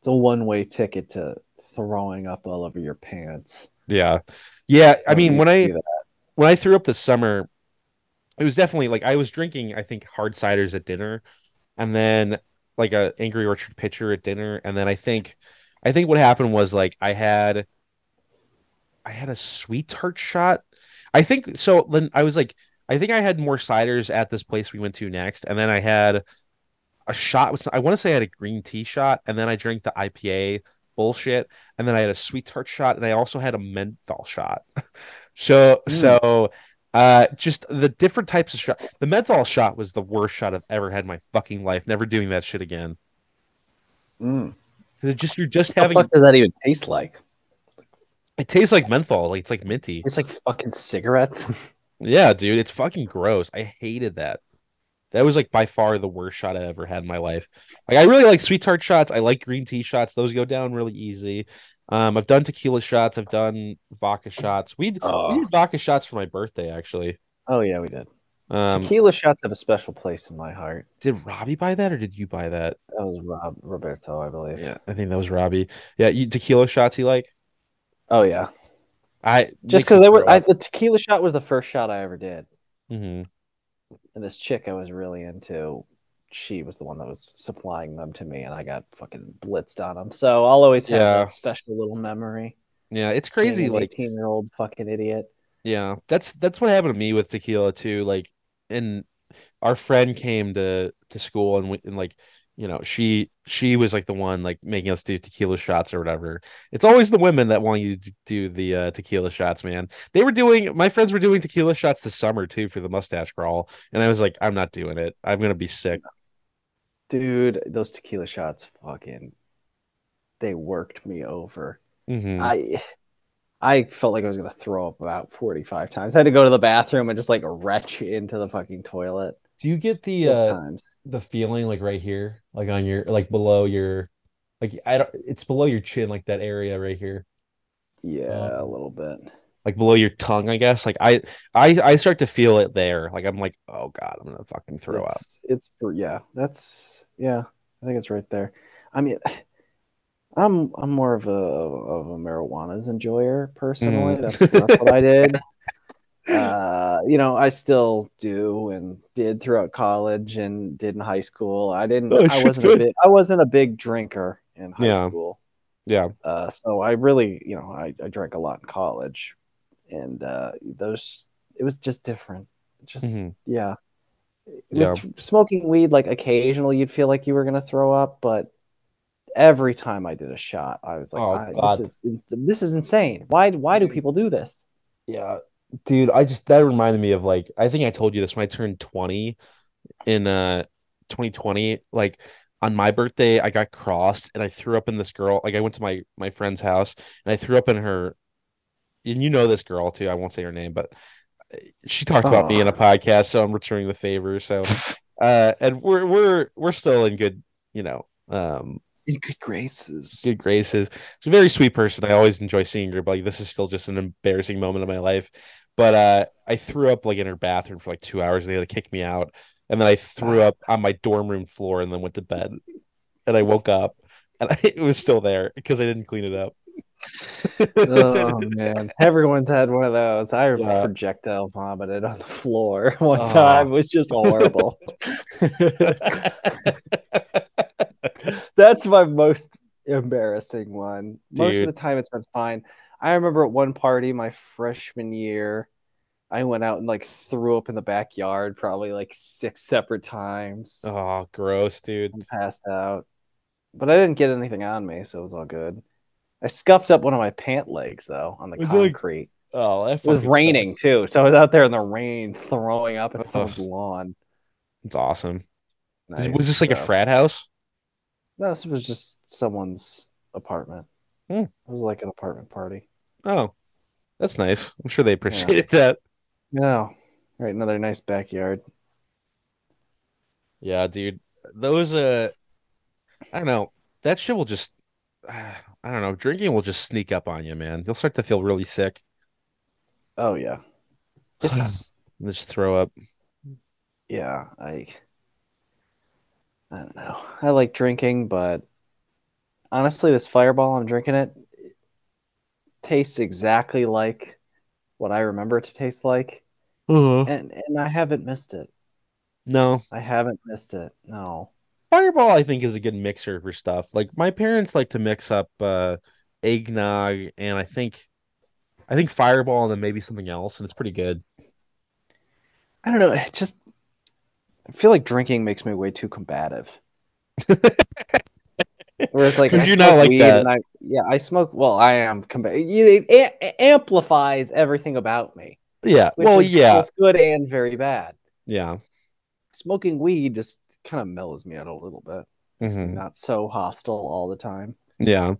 it's a one-way ticket to throwing up all over your pants. Yeah. I mean, when I threw up this summer, it was definitely, like, I was drinking, I think, hard ciders at dinner, and then, like, a Angry Orchard pitcher at dinner, and then I think what happened was, like, I had a sweet tart shot. I think so. Then I was like, I think I had more ciders at this place we went to next, and then I had a shot. I want to say I had a green tea shot, and then I drank the IPA. Bullshit, and then I had a sweet tart shot, and I also had a menthol shot. So just the different types of shot. The menthol shot was the worst shot I've ever had in my fucking life. Never doing that shit again. What the fuck does that even taste like? It tastes like menthol. Like, it's like minty. It's like fucking cigarettes. Yeah, dude, it's fucking gross. I hated that. That was, like, by far the worst shot I ever had in my life. Like, I really like sweet tart shots. I like green tea shots. Those go down really easy. I've done tequila shots. I've done vodka shots. We did vodka shots for my birthday, actually. Oh, yeah, we did. Tequila shots have a special place in my heart. Did Robbie buy that, or did you buy that? That was Roberto, I believe. Yeah, I think that was Robbie. Yeah, tequila shots you like? Oh, yeah. The tequila shot was the first shot I ever did. Mm-hmm. And this chick I was really into, she was the one that was supplying them to me, and I got fucking blitzed on them. So I'll always have that special little memory. Yeah, it's crazy. Being an 18-year-old fucking idiot. Yeah, that's what happened to me with tequila too. Like, and our friend came to school, and she was like the one like making us do tequila shots or whatever. It's always the women that want you to do the tequila shots, man. My friends were doing tequila shots this summer too for the mustache crawl, and I was like, I'm not doing it. I'm gonna be sick, dude. Those tequila shots, fucking, they worked me over. Mm-hmm. I felt like I was gonna throw up about 45 times. I had to go to the bathroom and just like retch into the fucking toilet. Do you get the feeling like right here, like on your, like below your, like I don't, it's below your chin, like that area right here? Yeah, a little bit. Like below your tongue, I guess. Like I start to feel it there. Like I'm like, oh god, I'm gonna fucking throw up. I think it's right there. I mean, I'm more of a marijuana's enjoyer personally. That's what I did. I still do and did throughout college and did in high school. I wasn't a big drinker in high school. Yeah. So I really, I drank a lot in college, and it was just different. With smoking weed, like occasionally you'd feel like you were going to throw up, but every time I did a shot, I was like, this is insane. Why do people do this? Yeah. Dude, that reminded me of, like, I think I told you this when I turned 20 in 2020. Like, on my birthday, I got crossed and I threw up in this girl. Like, I went to my friend's house and I threw up in her. And you know this girl, too. I won't say her name, but she talked about me in a podcast, so I'm returning the favor. So, and we're still in good, in good graces. She's a very sweet person. I always enjoy seeing her, but like, this is still just an embarrassing moment of my life. But I threw up like in her bathroom for like 2 hours. And they had to kick me out, and then I threw up on my dorm room floor, and then went to bed. And I woke up, and it was still there because I didn't clean it up. Oh man, everyone's had one of those. I remember projectile vomited on the floor one time. It was just horrible. That's my most embarrassing one. Dude. Most of the time it's been fine. I remember at one party my freshman year, I went out and like threw up in the backyard probably like 6 separate times. Oh, gross, dude. And passed out. But I didn't get anything on me, so it was all good. I scuffed up one of my pant legs though on the concrete. It was raining too. So I was out there in the rain throwing up in someone's lawn. It's awesome. Nice, was this like a frat house? No, this was just someone's apartment. It was like an apartment party. Oh, that's nice. I'm sure they appreciated that. Yeah. All right, another nice backyard. Yeah, dude. Those, I don't know. That shit will just, I don't know. Drinking will just sneak up on you, man. You'll start to feel really sick. Oh, yeah. Just throw up. Yeah, I don't know. I like drinking, but honestly, this Fireball, I'm drinking it tastes exactly like what I remember it to taste like. Uh-huh. And I haven't missed it. No. I haven't missed it. No. Fireball, I think, is a good mixer for stuff. Like, my parents like to mix up eggnog and I think Fireball and then maybe something else, and it's pretty good. I don't know. It just... I feel like drinking makes me way too combative. Whereas, like, you're not like that. And I smoke. Well, I am combative. It amplifies everything about me. Yeah. Well, yeah. Both good and very bad. Yeah. Smoking weed just kind of mellows me out a little bit. It's not so hostile all the time. Yeah.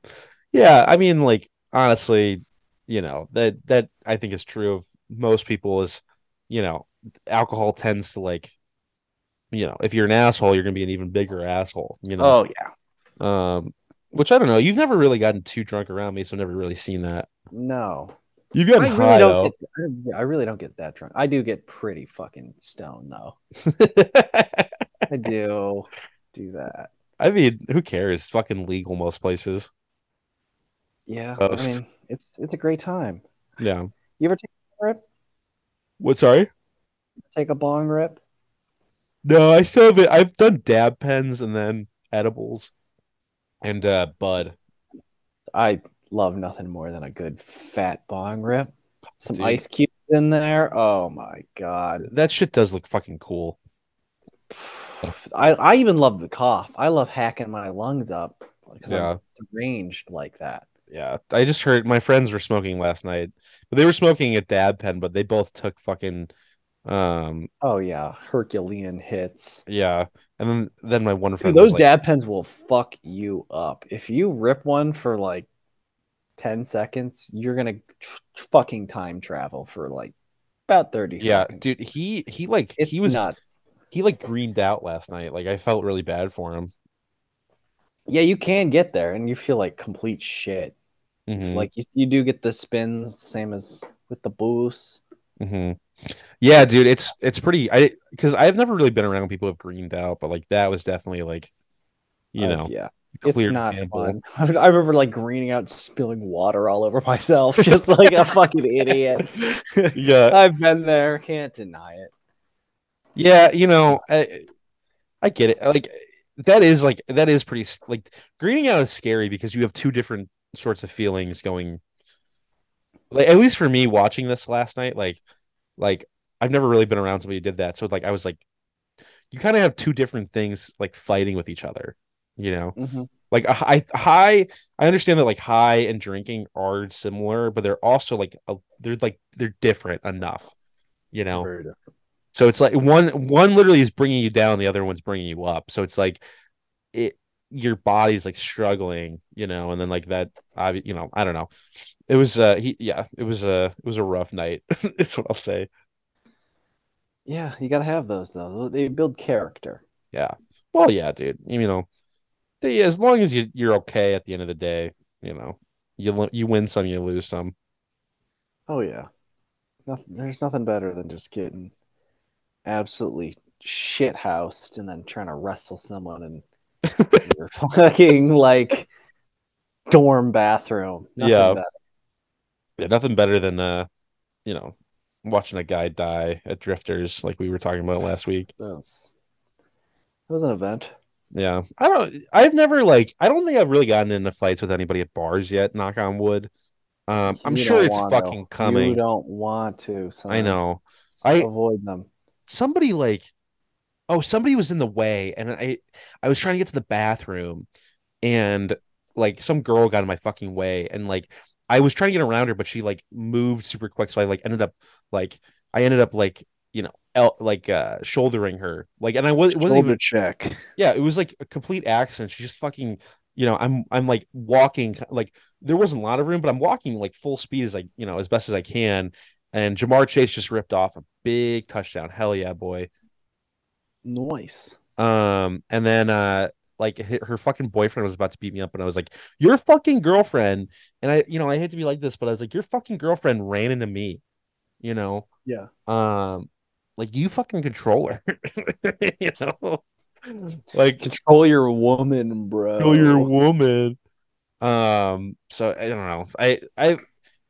Yeah. I mean, like, honestly, that I think is true of most people is, alcohol tends to like, if you're an asshole, you're gonna be an even bigger asshole. Oh yeah. Which I don't know. You've never really gotten too drunk around me, so I've never really seen that. No. You've gotten high. I really don't get that drunk. I do get pretty fucking stoned though. I do that. I mean, who cares? It's fucking legal most places. Yeah, most. I mean, it's a great time. Yeah. You ever take a rip? What? Sorry. Take a bong rip. No, I still have it. I've done dab pens and then edibles and bud. I love nothing more than a good fat bong rip. Some dude. Ice cubes in there. Oh my god, that shit does look fucking cool. I even love the cough. I love hacking my lungs up because I'm deranged like that. Yeah, I just heard my friends were smoking last night, but they were smoking a dab pen, but they both took fucking Herculean hits. Yeah. And then my one friend, dude, those dab pens will fuck you up. If you rip one for like 10 seconds, you're going to fucking time travel for like about 30 seconds. Yeah, dude, he was nuts. He like greened out last night. Like I felt really bad for him. Yeah, you can get there and you feel like complete shit. Mm-hmm. Like you do get the spins, same as with the boost. Mm-hmm. Yeah, dude, it's pretty. Because I've never really been around people who've greened out, but like that was definitely like, clear. It's not fun. I remember like greening out, spilling water all over myself, just like a fucking idiot. Yeah, I've been there. Can't deny it. Yeah, I get it. Like that is pretty. Like greening out is scary because you have two different sorts of feelings going. Like at least for me, watching this last night, like I've never really been around somebody who did that. So like I was like, you kind of have two different things like fighting with each other, Mm-hmm. Like I understand that like high and drinking are similar, but they're also like they're different enough, Very different. So it's like one literally is bringing you down, the other one's bringing you up. So it's like your body's like struggling, and then like that, I don't know. It was it was a rough night. That's what I'll say. Yeah, you gotta have those though. They build character. Yeah. Well, yeah, dude. As long as you're okay at the end of the day, you win some, you lose some. Oh yeah. There's nothing better than just getting absolutely shithoused and then trying to wrestle someone and. Your fucking like dorm bathroom. Nothing better than watching a guy die at Drifters, like we were talking about last week. That was an event. Yeah, I don't think I've really gotten into fights with anybody at bars yet. Knock on wood. I'm sure it's fucking coming. You don't want to. Son. I know. I avoid them. Somebody like. Oh, somebody was in the way, and I was trying to get to the bathroom, and like some girl got in my fucking way, and like I was trying to get around her, but she like moved super quick, so I like ended up shouldering her, like, and I wasn't even check. Yeah, it was like a complete accident. She just fucking, I'm like walking, like there wasn't a lot of room, but I'm walking like full speed as like as best as I can, and Jamar Chase just ripped off a big touchdown. Hell yeah, boy. Nice. And then her fucking boyfriend was about to beat me up, and I was like, your fucking girlfriend, and I hate to be like this, but I was like, your fucking girlfriend ran into me, Yeah. Like you fucking control her. Like control your woman, bro. Control your woman. So I don't know. I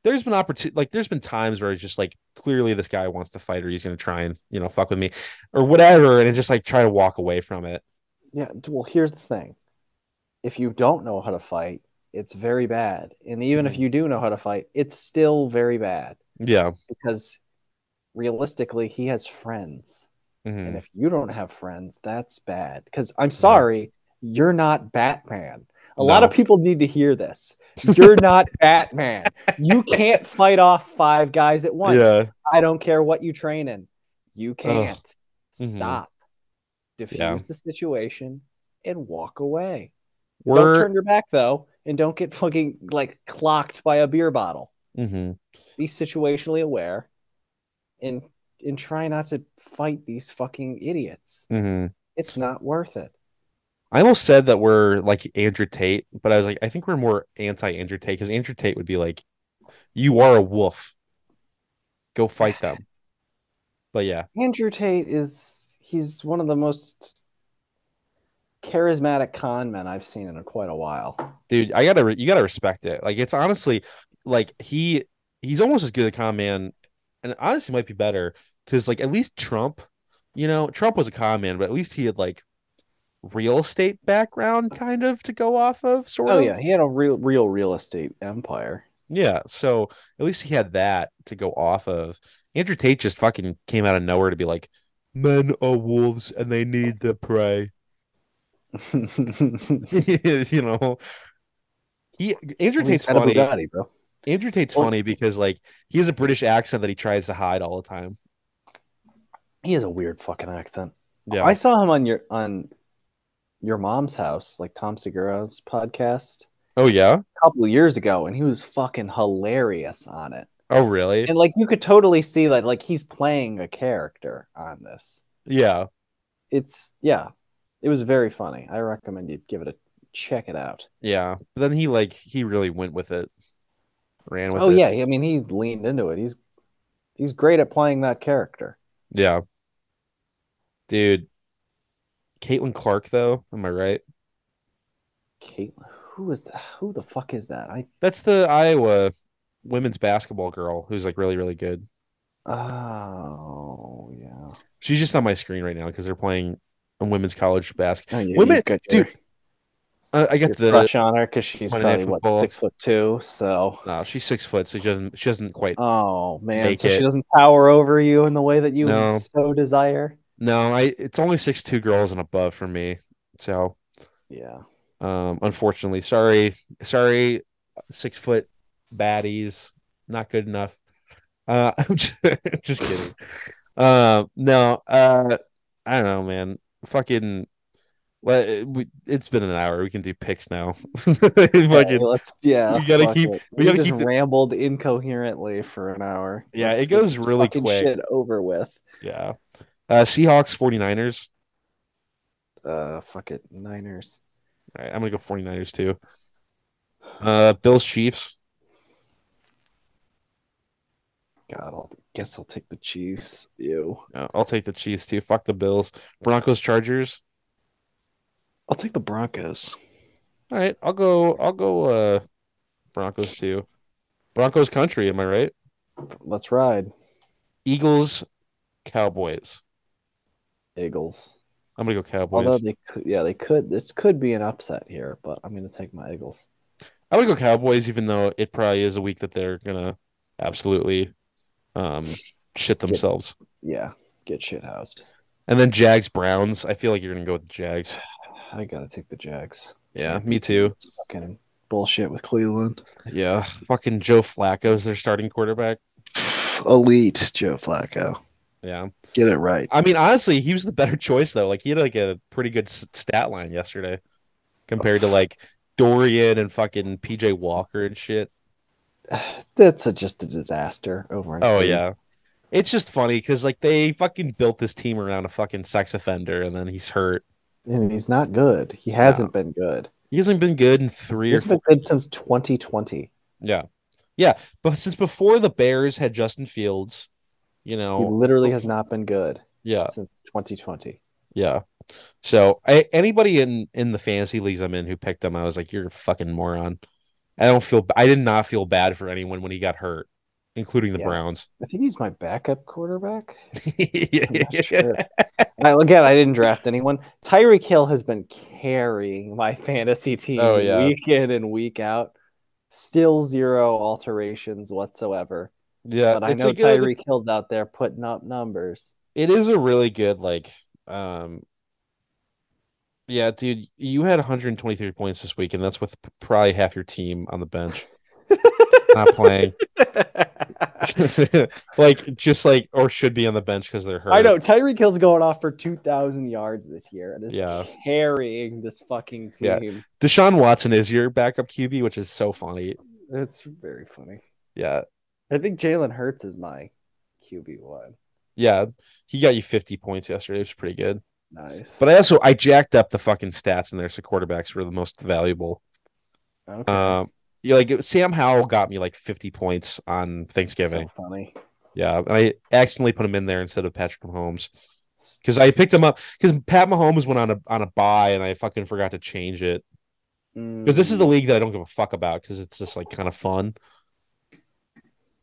there's been opportunity, like there's been times where it's just like clearly this guy wants to fight, or he's going to try and fuck with me or whatever, and it's just like try to walk away from it. Yeah, well, here's the thing: if you don't know how to fight, it's very bad, and even if you do know how to fight, it's still very bad. Yeah, because realistically, he has friends, and if you don't have friends, that's bad. Because I'm sorry, you're not Batman. A lot of people need to hear this. You're not Batman. You can't fight off five guys at once. Yeah. I don't care what you train in. You can't. Stop. Diffuse the situation and walk away. Don't turn your back, though, and don't get fucking like clocked by a beer bottle. Mm-hmm. Be situationally aware and try not to fight these fucking idiots. Mm-hmm. It's not worth it. I almost said that we're like Andrew Tate, but I was like, I think we're more anti-Andrew Tate, because Andrew Tate would be like, you are a wolf. Go fight them. But yeah. Andrew Tate he's one of the most charismatic con men I've seen in quite a while. Dude, you gotta respect it. Like, it's honestly like he's almost as good a con man, and honestly might be better, because like at least Trump you know, Trump was a con man, but at least he had like real estate background kind of to go off of, sort of. Oh yeah, he had a real estate empire. Yeah, so at least he had that to go off of. Andrew Tate just fucking came out of nowhere to be like, men are wolves and they need the prey. You know, Andrew Tate's funny. Bugatti, bro. Andrew Tate's funny because like he has a British accent that he tries to hide all the time. He has a weird fucking accent. Yeah, I saw him on your mom's house, like Tom Segura's podcast. Oh yeah, a couple of years ago, and he was fucking hilarious on it. Oh really? And like you could totally see that, like he's playing a character on this. Yeah, it was very funny. I recommend you give it a check it out. Yeah, but then he really went with it, ran with it. Oh yeah, I mean he leaned into it. He's great at playing that character. Yeah, dude. Caitlin Clark, though, am I right? Caitlin, who is that? Who the fuck is that? That's the Iowa women's basketball girl who's like really, really good. Oh yeah, she's just on my screen right now because they're playing a women's college basketball. Oh, yeah, women, dude. I got the crush on her because she's probably what, 6'2", so no, she's 6 foot, so she doesn't quite. Oh man, so she doesn't tower over you in the way that you so desire. No, it's only 6'2" girls and above for me. So yeah. Unfortunately. Sorry, 6 foot baddies. Not good enough. I'm just kidding. No, I don't know, man. Fucking it's been an hour. We can do picks now. We gotta keep rambled incoherently for an hour. Yeah, it goes really quick. Shit over with. Yeah. Seahawks, 49ers. Fuck it, Niners. All right, I'm going to go 49ers too. Bills, Chiefs. God, I guess I'll take the Chiefs. Ew. No, I'll take the Chiefs too. Fuck the Bills. Broncos, Chargers. I'll take the Broncos. All right, I'll go Broncos too. Broncos country, am I right? Let's ride. Eagles, Cowboys. Eagles. I'm gonna go Cowboys. Although they could. This could be an upset here, but I'm gonna take my Eagles. I would go Cowboys, even though it probably is a week that they're gonna absolutely shit themselves. Get shit housed. And then Jags, Browns. I feel like you're gonna go with the Jags. I gotta take the Jags. Yeah, me too. It's fucking bullshit with Cleveland. Yeah, fucking Joe Flacco's their starting quarterback. Elite Joe Flacco. Yeah, get it right. I mean, honestly, he was the better choice though. Like he had like a pretty good stat line yesterday, compared to like Dorian and fucking PJ Walker and shit. That's just a disaster over. Oh yeah, it's just funny because like they fucking built this team around a fucking sex offender, and then he's hurt. And he's not good. He hasn't been good. He hasn't been good in three. He's been good since 2020. Yeah, yeah, but since before the Bears had Justin Fields. You know, he literally has not been good. Yeah, since 2020. Yeah, so anybody in the fantasy leagues I'm in who picked him, I was like, "You're a fucking moron." I did not feel bad for anyone when he got hurt, including the Browns. I think he's my backup quarterback. Sure. Again, I didn't draft anyone. Tyreek Hill has been carrying my fantasy team week in and week out. Still zero alterations whatsoever. Yeah, but I know Tyreek Hill's out there putting up numbers. It is a really good, like, yeah, dude, you had 123 points this week, and that's with probably half your team on the bench, not playing. Or should be on the bench because they're hurt. I know Tyreek Hill's going off for 2,000 yards this year and is carrying this fucking team. Yeah. Deshaun Watson is your backup QB, which is so funny. It's very funny. Yeah. I think Jalen Hurts is my QB1. Yeah, he got you 50 points yesterday. It was pretty good. Nice. But I jacked up the fucking stats in there, so quarterbacks were the most valuable. Okay. Sam Howell got me like 50 points on Thanksgiving. So funny. Yeah, and I accidentally put him in there instead of Patrick Mahomes because I picked him up because Pat Mahomes went on a bye and I fucking forgot to change it because this is the league that I don't give a fuck about because it's just like kind of fun.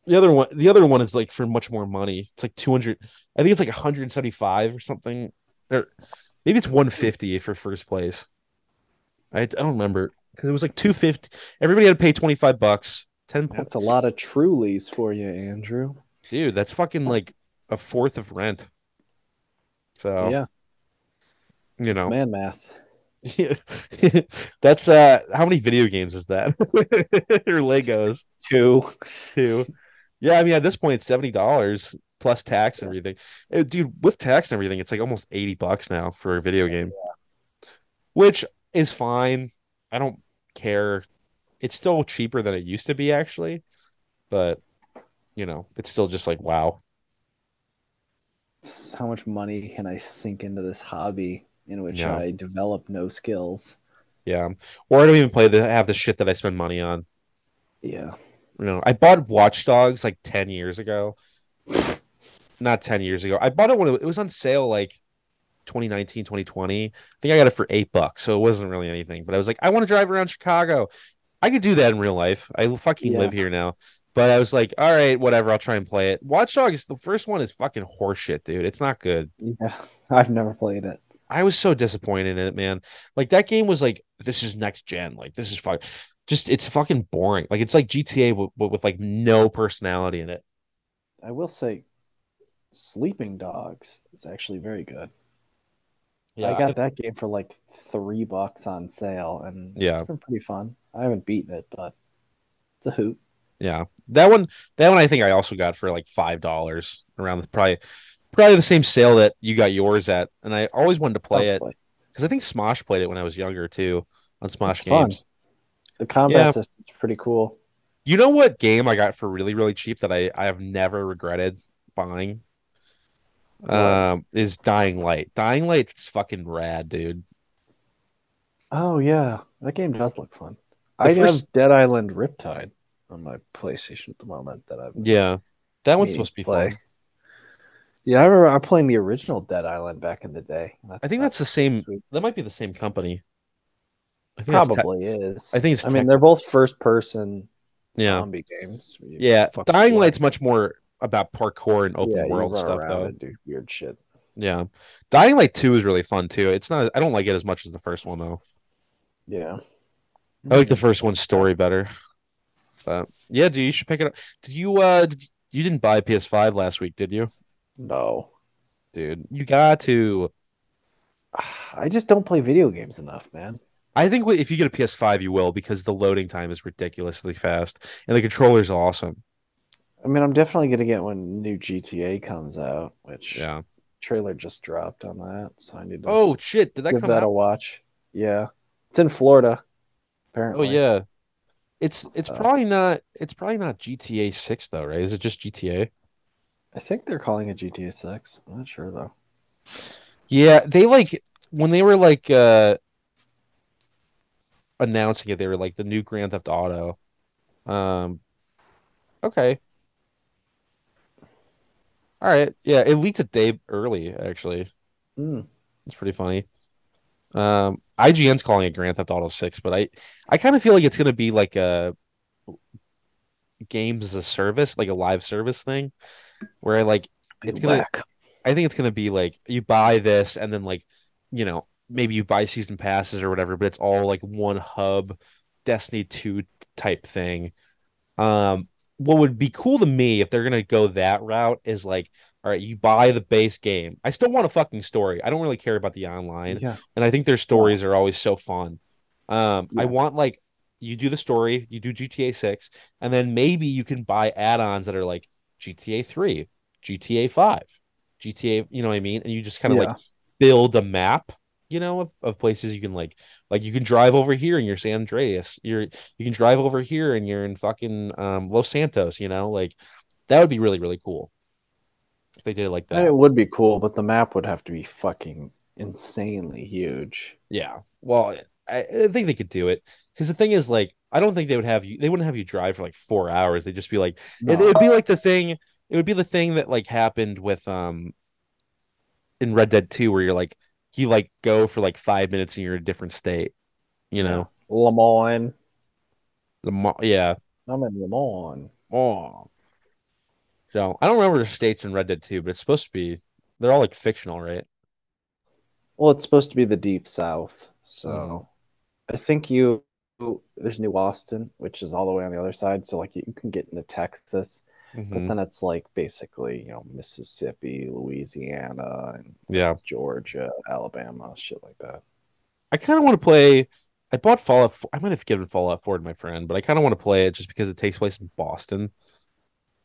The other one is like for much more money. It's like 200. I think it's like 175 or something. Or maybe it's 150 for first place. I don't remember because it was like 250. Everybody had to pay $25. That's a lot of Trulies for you, Andrew. Dude, that's fucking like a fourth of rent. So yeah, you know, it's man math. Yeah. That's how many video games is that? Or Legos? Two. Yeah, I mean at this point it's $70 plus tax and everything. Dude, with tax and everything, it's like almost $80 now for a video game. Yeah. Which is fine. I don't care. It's still cheaper than it used to be, actually. But you know, it's still just like wow. How much money can I sink into this hobby? In which I develop no skills. Yeah. Or I don't even play half the shit that I spend money on. Yeah. You know, I bought Watch Dogs like 10 years ago. Not 10 years ago. I bought it when it was on sale like 2019, 2020. I think I got it for $8. So it wasn't really anything. But I was like, I want to drive around Chicago. I could do that in real life. I fucking live here now. But I was like, all right, whatever. I'll try and play it. Watch Dogs, the first one is fucking horseshit, dude. It's not good. Yeah. I've never played it. I was so disappointed in it, man. Like that game was like, this is next gen. Like this is fuck. Just it's fucking boring. Like it's like GTA with like no personality in it. I will say, Sleeping Dogs is actually very good. Yeah, I got that game for like $3 on sale, and it's been pretty fun. I haven't beaten it, but it's a hoot. Yeah, that one I think I also got for like $5 around the probably the same sale that you got yours at, and I always wanted to play it because I think Smosh played it when I was younger too on Smosh it's games. Fun. The combat system's pretty cool. You know what game I got for really, really cheap that I have never regretted buying? Is Dying Light. Dying Light's fucking rad, dude. Oh yeah, that game does look fun. I have Dead Island Riptide on my PlayStation at the moment that I've that one's supposed to be fun. Yeah, I remember playing the original Dead Island back in the day. I think that's the same. Sweet. That might be the same company. I think probably is. I think it's. I mean, they're both first-person zombie games. Yeah, Dying Light's much more about parkour and open world stuff, though. And do weird shit. Yeah, Dying Light 2 is really fun too. It's not. I don't like it as much as the first one though. Yeah, I like the first one's story better. But yeah, dude, you should pick it up. Did you? You didn't buy a PS5 last week, did you? No, dude, you got to. I just don't play video games enough, man. I think if you get a PS5, you will because the loading time is ridiculously fast and the controller's awesome. I mean, I'm definitely going to get when new GTA comes out, which trailer just dropped on that, so I need to. Oh shit! Did that come out? A watch? Yeah, it's in Florida, apparently. Oh yeah, it's probably not. It's probably not GTA 6 though, right? Is it just GTA? I think they're calling it GTA 6. I'm not sure though. Yeah, they like when they were like announcing it, they were like the new Grand Theft Auto. Okay. All right. Yeah, it leaked a day early, actually. It's pretty funny. IGN's calling it Grand Theft Auto 6, but I kind of feel like it's gonna be like a games as a service, like a live service thing. Where I think it's gonna be like you buy this and then like you know maybe you buy season passes or whatever, but it's all like one hub, Destiny 2 type thing. What would be cool to me if they're gonna go that route is like, all right, you buy the base game. I still want a fucking story. I don't really care about the online, and I think their stories are always so fun. I want like you do the story, you do GTA 6, and then maybe you can buy add-ons that are like. GTA 3, GTA 5, GTA, you know what I mean? And you just kind of like build a map, you know, of places you can like you can drive over here and you're San Andreas. You can drive over here and you're in fucking Los Santos, you know, like that would be really, really cool if they did it like that. It would be cool, but the map would have to be fucking insanely huge. Yeah. Well, I think they could do it because the thing is like, I don't think they wouldn't have you drive for like 4 hours. They'd just be like, no. It would be like the thing that like happened with, in Red Dead 2, where you're like, you like go for like 5 minutes and you're in a different state, you know? Le Mans. I'm in Le Mans. Oh, So I don't remember the states in Red Dead 2, but it's supposed to be, they're all like fictional, right? Well, it's supposed to be the Deep South. So I think there's New Austin, which is all the way on the other side. So like you can get into Texas, but then it's like basically, you know, Mississippi, Louisiana, and Georgia, Alabama, shit like that. I kind of want to play. I bought Fallout 4. I might have given Fallout 4 to my friend, but I kind of want to play it just because it takes place in Boston.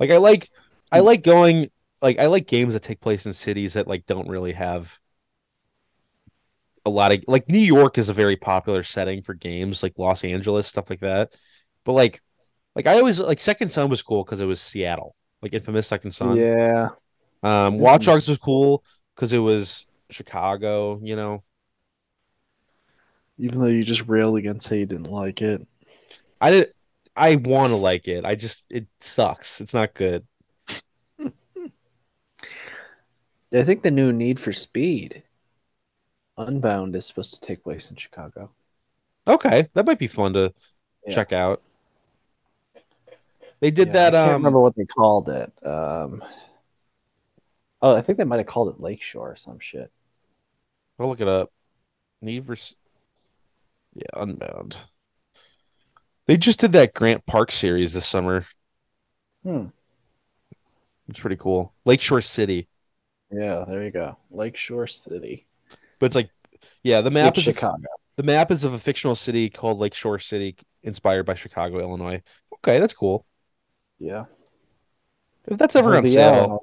Like I like going, like I like games that take place in cities that like don't really have a lot of, like New York is a very popular setting for games, like Los Angeles, stuff like that. But like I always like Second Son was cool because it was Seattle, like Infamous Second Son. Yeah. Watch Dogs was cool because it was Chicago, you know. Even though you just railed against how you didn't like it. I want to like it. I just, it sucks. It's not good. I think the new Need for Speed Unbound is supposed to take place in Chicago. Okay. That might be fun to check out. They did that. I can't remember what they called it. I think they might have called it Lakeshore or some shit. I'll look it up. Need for Speed. Yeah, Unbound. They just did that Grant Park series this summer. It's pretty cool. Lakeshore City. Yeah, there you go. Lakeshore City. But it's like, yeah, the map is Chicago. The map is of a fictional city called Lakeshore City, inspired by Chicago, Illinois. Okay, that's cool. Yeah. If that's ever on sale.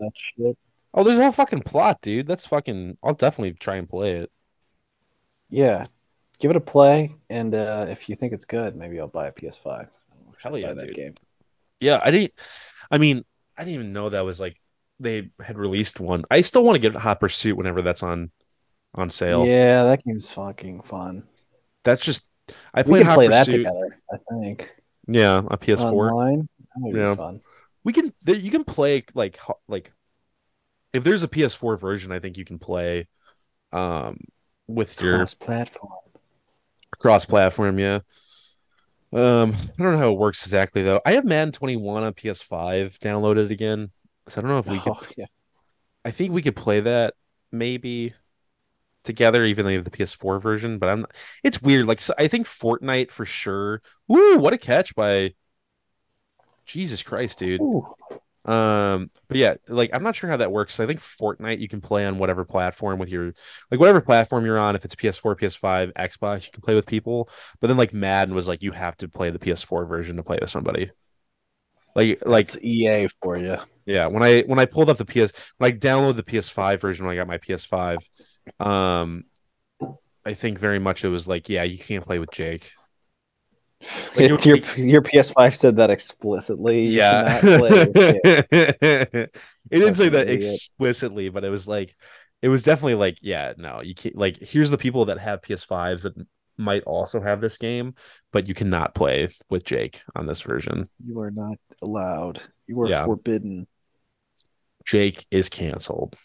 Oh, there's no fucking plot, dude. That's fucking. I'll definitely try and play it. Yeah. Give it a play, and if you think it's good, maybe I'll buy a PS5. Hell yeah, dude! Game. Yeah, I didn't even know that was like they had released one. I still want to get Hot Pursuit whenever that's on sale. Yeah, that game's fucking fun. That's just we can play Hot Pursuit together. I think. Yeah, a PS4. Online, that would be fun. We can. You can play like if there's a PS4 version, I think you can play with your cross-platform. Cross-platform, yeah. I don't know how it works exactly though. I have Madden 21 on PS5 downloaded again, so I don't know if we could. Yeah. I think we could play that maybe together, even though you have the PS4 version. But it's weird. Like so I think Fortnite for sure. Woo! What a catch by Jesus Christ, dude. Ooh. But yeah, like I'm not sure how that works. I think Fortnite you can play on whatever platform with your whatever platform you're on. If it's PS4, PS5, Xbox, you can play with people. But then like Madden was like you have to play the PS4 version to play with somebody. Like it's EA for you. Yeah. When I pulled up the when I downloaded the PS5 version when I got my PS5, I think very much it was like you can't play with Jake. Like your PS5 said that explicitly. Yeah, it didn't say that explicitly, but it was definitely like, yeah, no, you can't. Like, here's the people that have PS5s that might also have this game, but you cannot play with Jake on this version. You are not allowed. You are forbidden. Jake is canceled.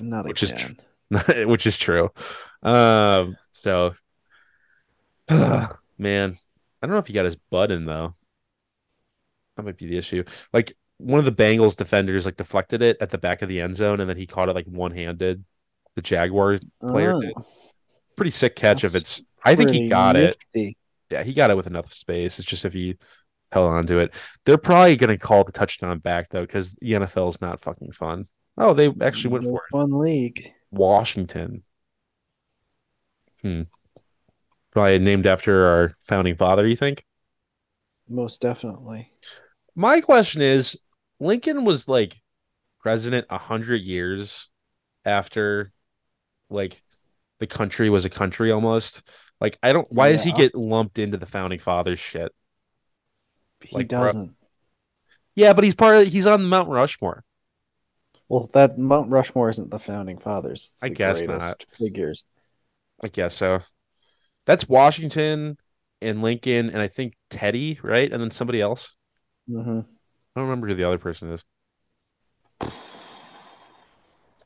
Not again. Which is true. So. Man, I don't know if he got his butt in, though. That might be the issue. Like, one of the Bengals defenders, like, deflected it at the back of the end zone, and then he caught it, like, one-handed. The Jaguar player did. Pretty sick catch of it. I think he got it. Yeah, he got it with enough space. It's just if he held on to it. They're probably going to call the touchdown back, though, because the NFL is not fucking fun. Oh, they actually went for it. Fun league. Washington. Probably named after our founding father, you think? Most definitely. My question is, Lincoln was like president 100 years after like the country was a country almost. Like I don't why does he get lumped into the founding fathers shit? He doesn't. Bro, yeah, but he's on Mount Rushmore. Well, that Mount Rushmore isn't the founding fathers. It's the greatest figures. I guess so. That's Washington and Lincoln and I think Teddy, right? And then somebody else. I don't remember who the other person is.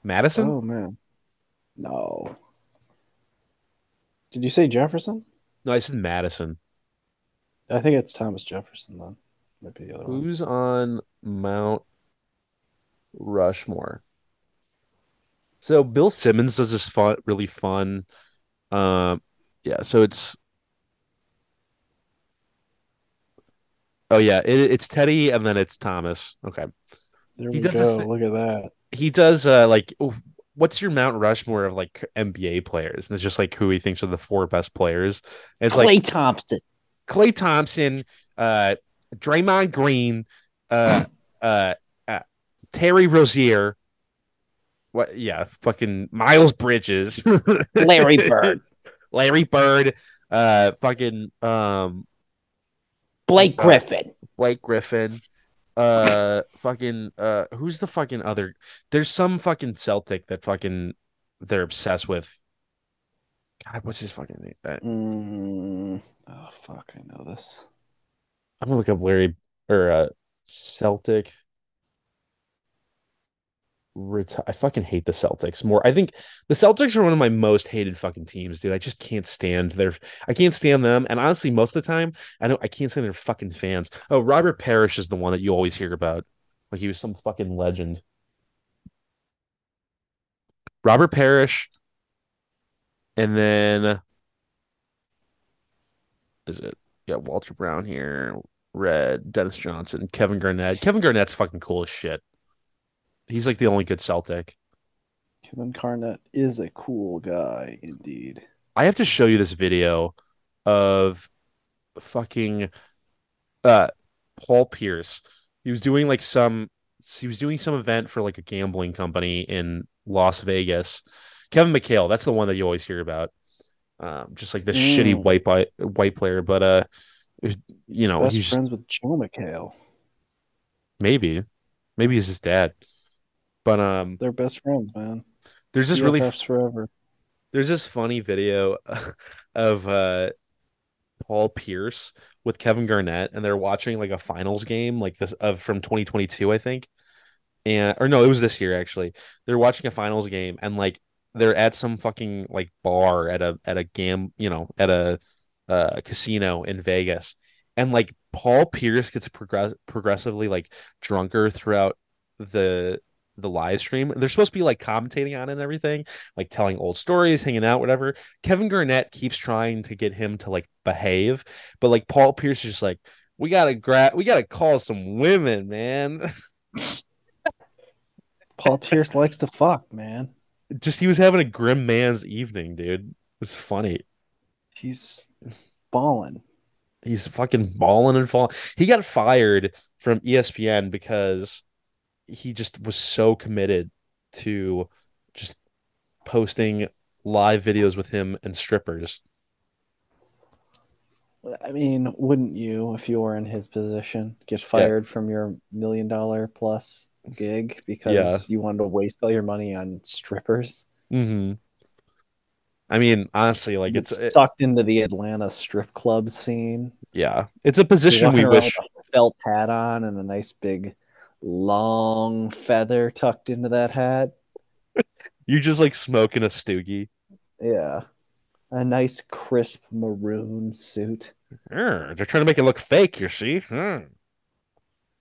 Madison? Oh, man. No. Did you say Jefferson? No, I said Madison. I think it's Thomas Jefferson, then. Might be the other one. Who's on Mount Rushmore. So Bill Simmons does this fun, really fun. Yeah, so it's. Oh yeah, it's Teddy, and then it's Thomas. Okay, there we go. Look at that. He does like, what's your Mount Rushmore of like NBA players? And it's just like who he thinks are the four best players. And it's Klay Thompson. Klay Thompson, Draymond Green, Terry Rozier. What? Yeah, fucking Miles Bridges, Larry Bird, fucking Blake Griffin, fucking who's the fucking other? There's some fucking Celtic that fucking they're obsessed with. God, what's his fucking name? Oh fuck, I know this. I'm gonna look up Larry or Celtic. I fucking hate the Celtics more. I think the Celtics are one of my most hated fucking teams, dude. I just can't stand their. I can't stand them, and honestly, most of the time, I can't stand their fucking fans. Oh, Robert Parrish is the one that you always hear about. Like he was some fucking legend. Robert Parrish, and then is it? Yeah, Walter Brown here, Red, Dennis Johnson, Kevin Garnett. Kevin Garnett's fucking cool as shit. He's like the only good Celtic. Kevin Garnett is a cool guy, indeed. I have to show you this video of fucking Paul Pierce. He was doing some event for like a gambling company in Las Vegas. Kevin McHale, that's the one that you always hear about. Just like this shitty white player, but you know, best he's friends with Joe McHale. Maybe he's his dad. But they're best friends, man. There's this BFFs forever. There's this funny video of Paul Pierce with Kevin Garnett, and they're watching like a finals game like this of from 2022, I think, and or no, it was this year actually. They're watching a finals game, and like they're at some fucking like bar at a gam, you know, at a casino in Vegas, and like Paul Pierce gets progressively like drunker throughout the live stream. They're supposed to be like commentating on it and everything, like telling old stories, hanging out, whatever. Kevin Garnett keeps trying to get him to like behave, but like Paul Pierce is just like, we gotta call some women, man. Paul Pierce likes to fuck, man. Just he was having a grim man's evening, dude. It's funny. He's balling. He's fucking balling and falling. He got fired from ESPN because he just was so committed to just posting live videos with him and strippers. I mean, wouldn't you, if you were in his position, get fired from your $1 million plus gig because you wanted to waste all your money on strippers? Mm-hmm. I mean, honestly, like it's sucked into the Atlanta strip club scene. Yeah, it's a position we wish. With a felt hat on and a nice big long feather tucked into that hat. You're just like smoking a Stoogie. Yeah. A nice crisp maroon suit. Yeah, they're trying to make it look fake, you see. Yeah.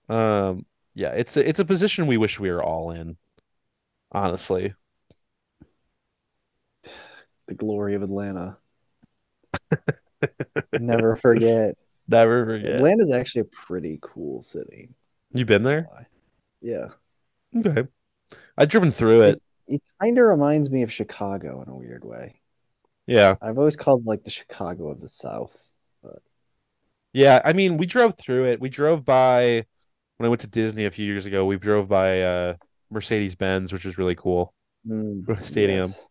Yeah, it's a position we wish we were all in. Honestly. The glory of Atlanta. Never forget. Never forget. Atlanta's actually a pretty cool city. You been there? Yeah. Okay. I've driven through it. It kind of reminds me of Chicago in a weird way. Yeah. I've always called like the Chicago of the South. But... yeah. I mean, we drove through it. We drove by when I went to Disney a few years ago. We drove by Mercedes-Benz, which is really cool. Stadium. Yes.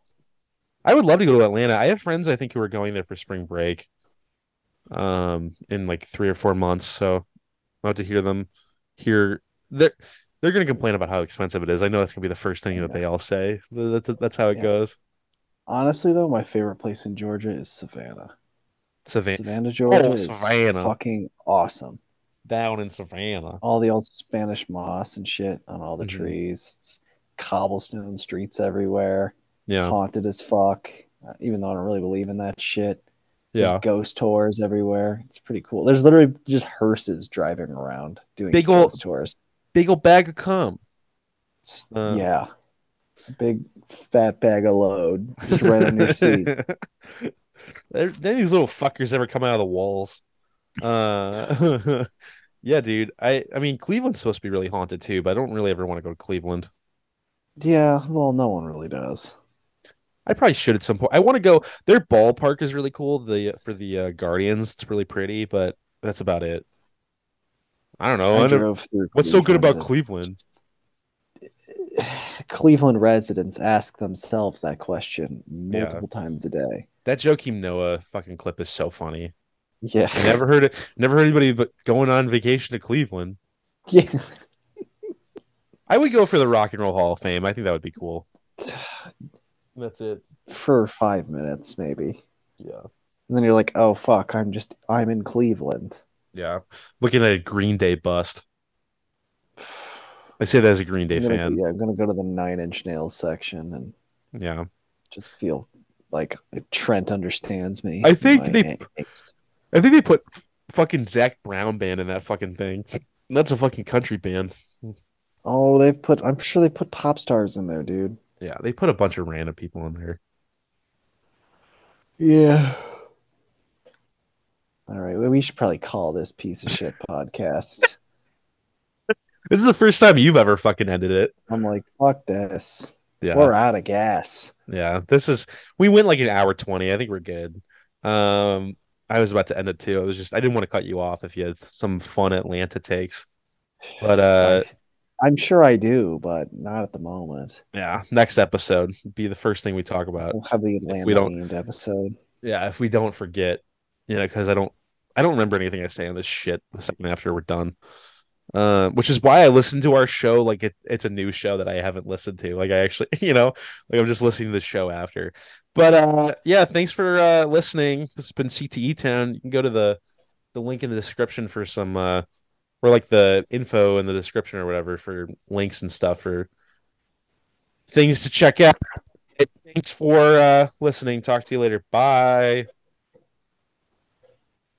I would love to go to Atlanta. I have friends, I think, who are going there for spring break in like 3 or 4 months. So I'll have to hear them. Here they're going to complain about how expensive it is. I know that's going to be the first thing that they all say. That's how it goes. Honestly, though, my favorite place in Georgia is Savannah. Savannah, Georgia is fucking awesome. Down in Savannah, all the old Spanish moss and shit on all the trees. It's cobblestone streets everywhere. Yeah, it's haunted as fuck. Even though I don't really believe in that shit. Yeah. There's ghost tours everywhere. It's pretty cool. There's literally just hearses driving around doing ghost tours. Big old bag of cum. Yeah. Big fat bag of load just right on your seat. None of these little fuckers ever come out of the walls. Yeah, dude. I mean, Cleveland's supposed to be really haunted too, but I don't really ever want to go to Cleveland. Yeah, well, no one really does. I probably should at some point. I want to go. Their ballpark is really cool. For the Guardians, it's really pretty, but that's about it. I don't know. What's so good about Cleveland? Cleveland residents ask themselves that question multiple times a day. That Joakim Noah fucking clip is so funny. Yeah, I never heard it. Never heard anybody but going on vacation to Cleveland. Yeah, I would go for the Rock and Roll Hall of Fame. I think that would be cool. That's it for 5 minutes, maybe. Yeah, and then you're like, oh fuck, I'm in Cleveland. Yeah, looking at a Green Day bust. I say that as a Green Day fan. Yeah, I'm gonna go to the 9 Inch Nails section and just feel like Trent understands me. I think they put fucking Zach Brown Band in that fucking thing. And that's a fucking country band. Oh, I'm sure they put pop stars in there, dude. Yeah, they put a bunch of random people in there. Yeah. All right, well, we should probably call this piece of shit podcast. This is the first time you've ever fucking ended it. I'm like, fuck this. Yeah. We're out of gas. Yeah, we went like an hour 20. I think we're good. I was about to end it too. I didn't want to cut you off if you had some fun Atlanta takes, but I'm sure I do, but not at the moment. Yeah, next episode be the first thing we talk about. We'll have the Atlanta themed episode. Yeah, if we don't forget, because I don't remember anything I say on this shit the second after we're done. Which is why I listen to our show like it's a new show that I haven't listened to. Like I actually, like I'm just listening to the show after. But yeah, thanks for listening. This has been CTE Town. You can go to the link in the description for some or like the info in the description or whatever for links and stuff or things to check out. Thanks for listening. Talk to you later. Bye.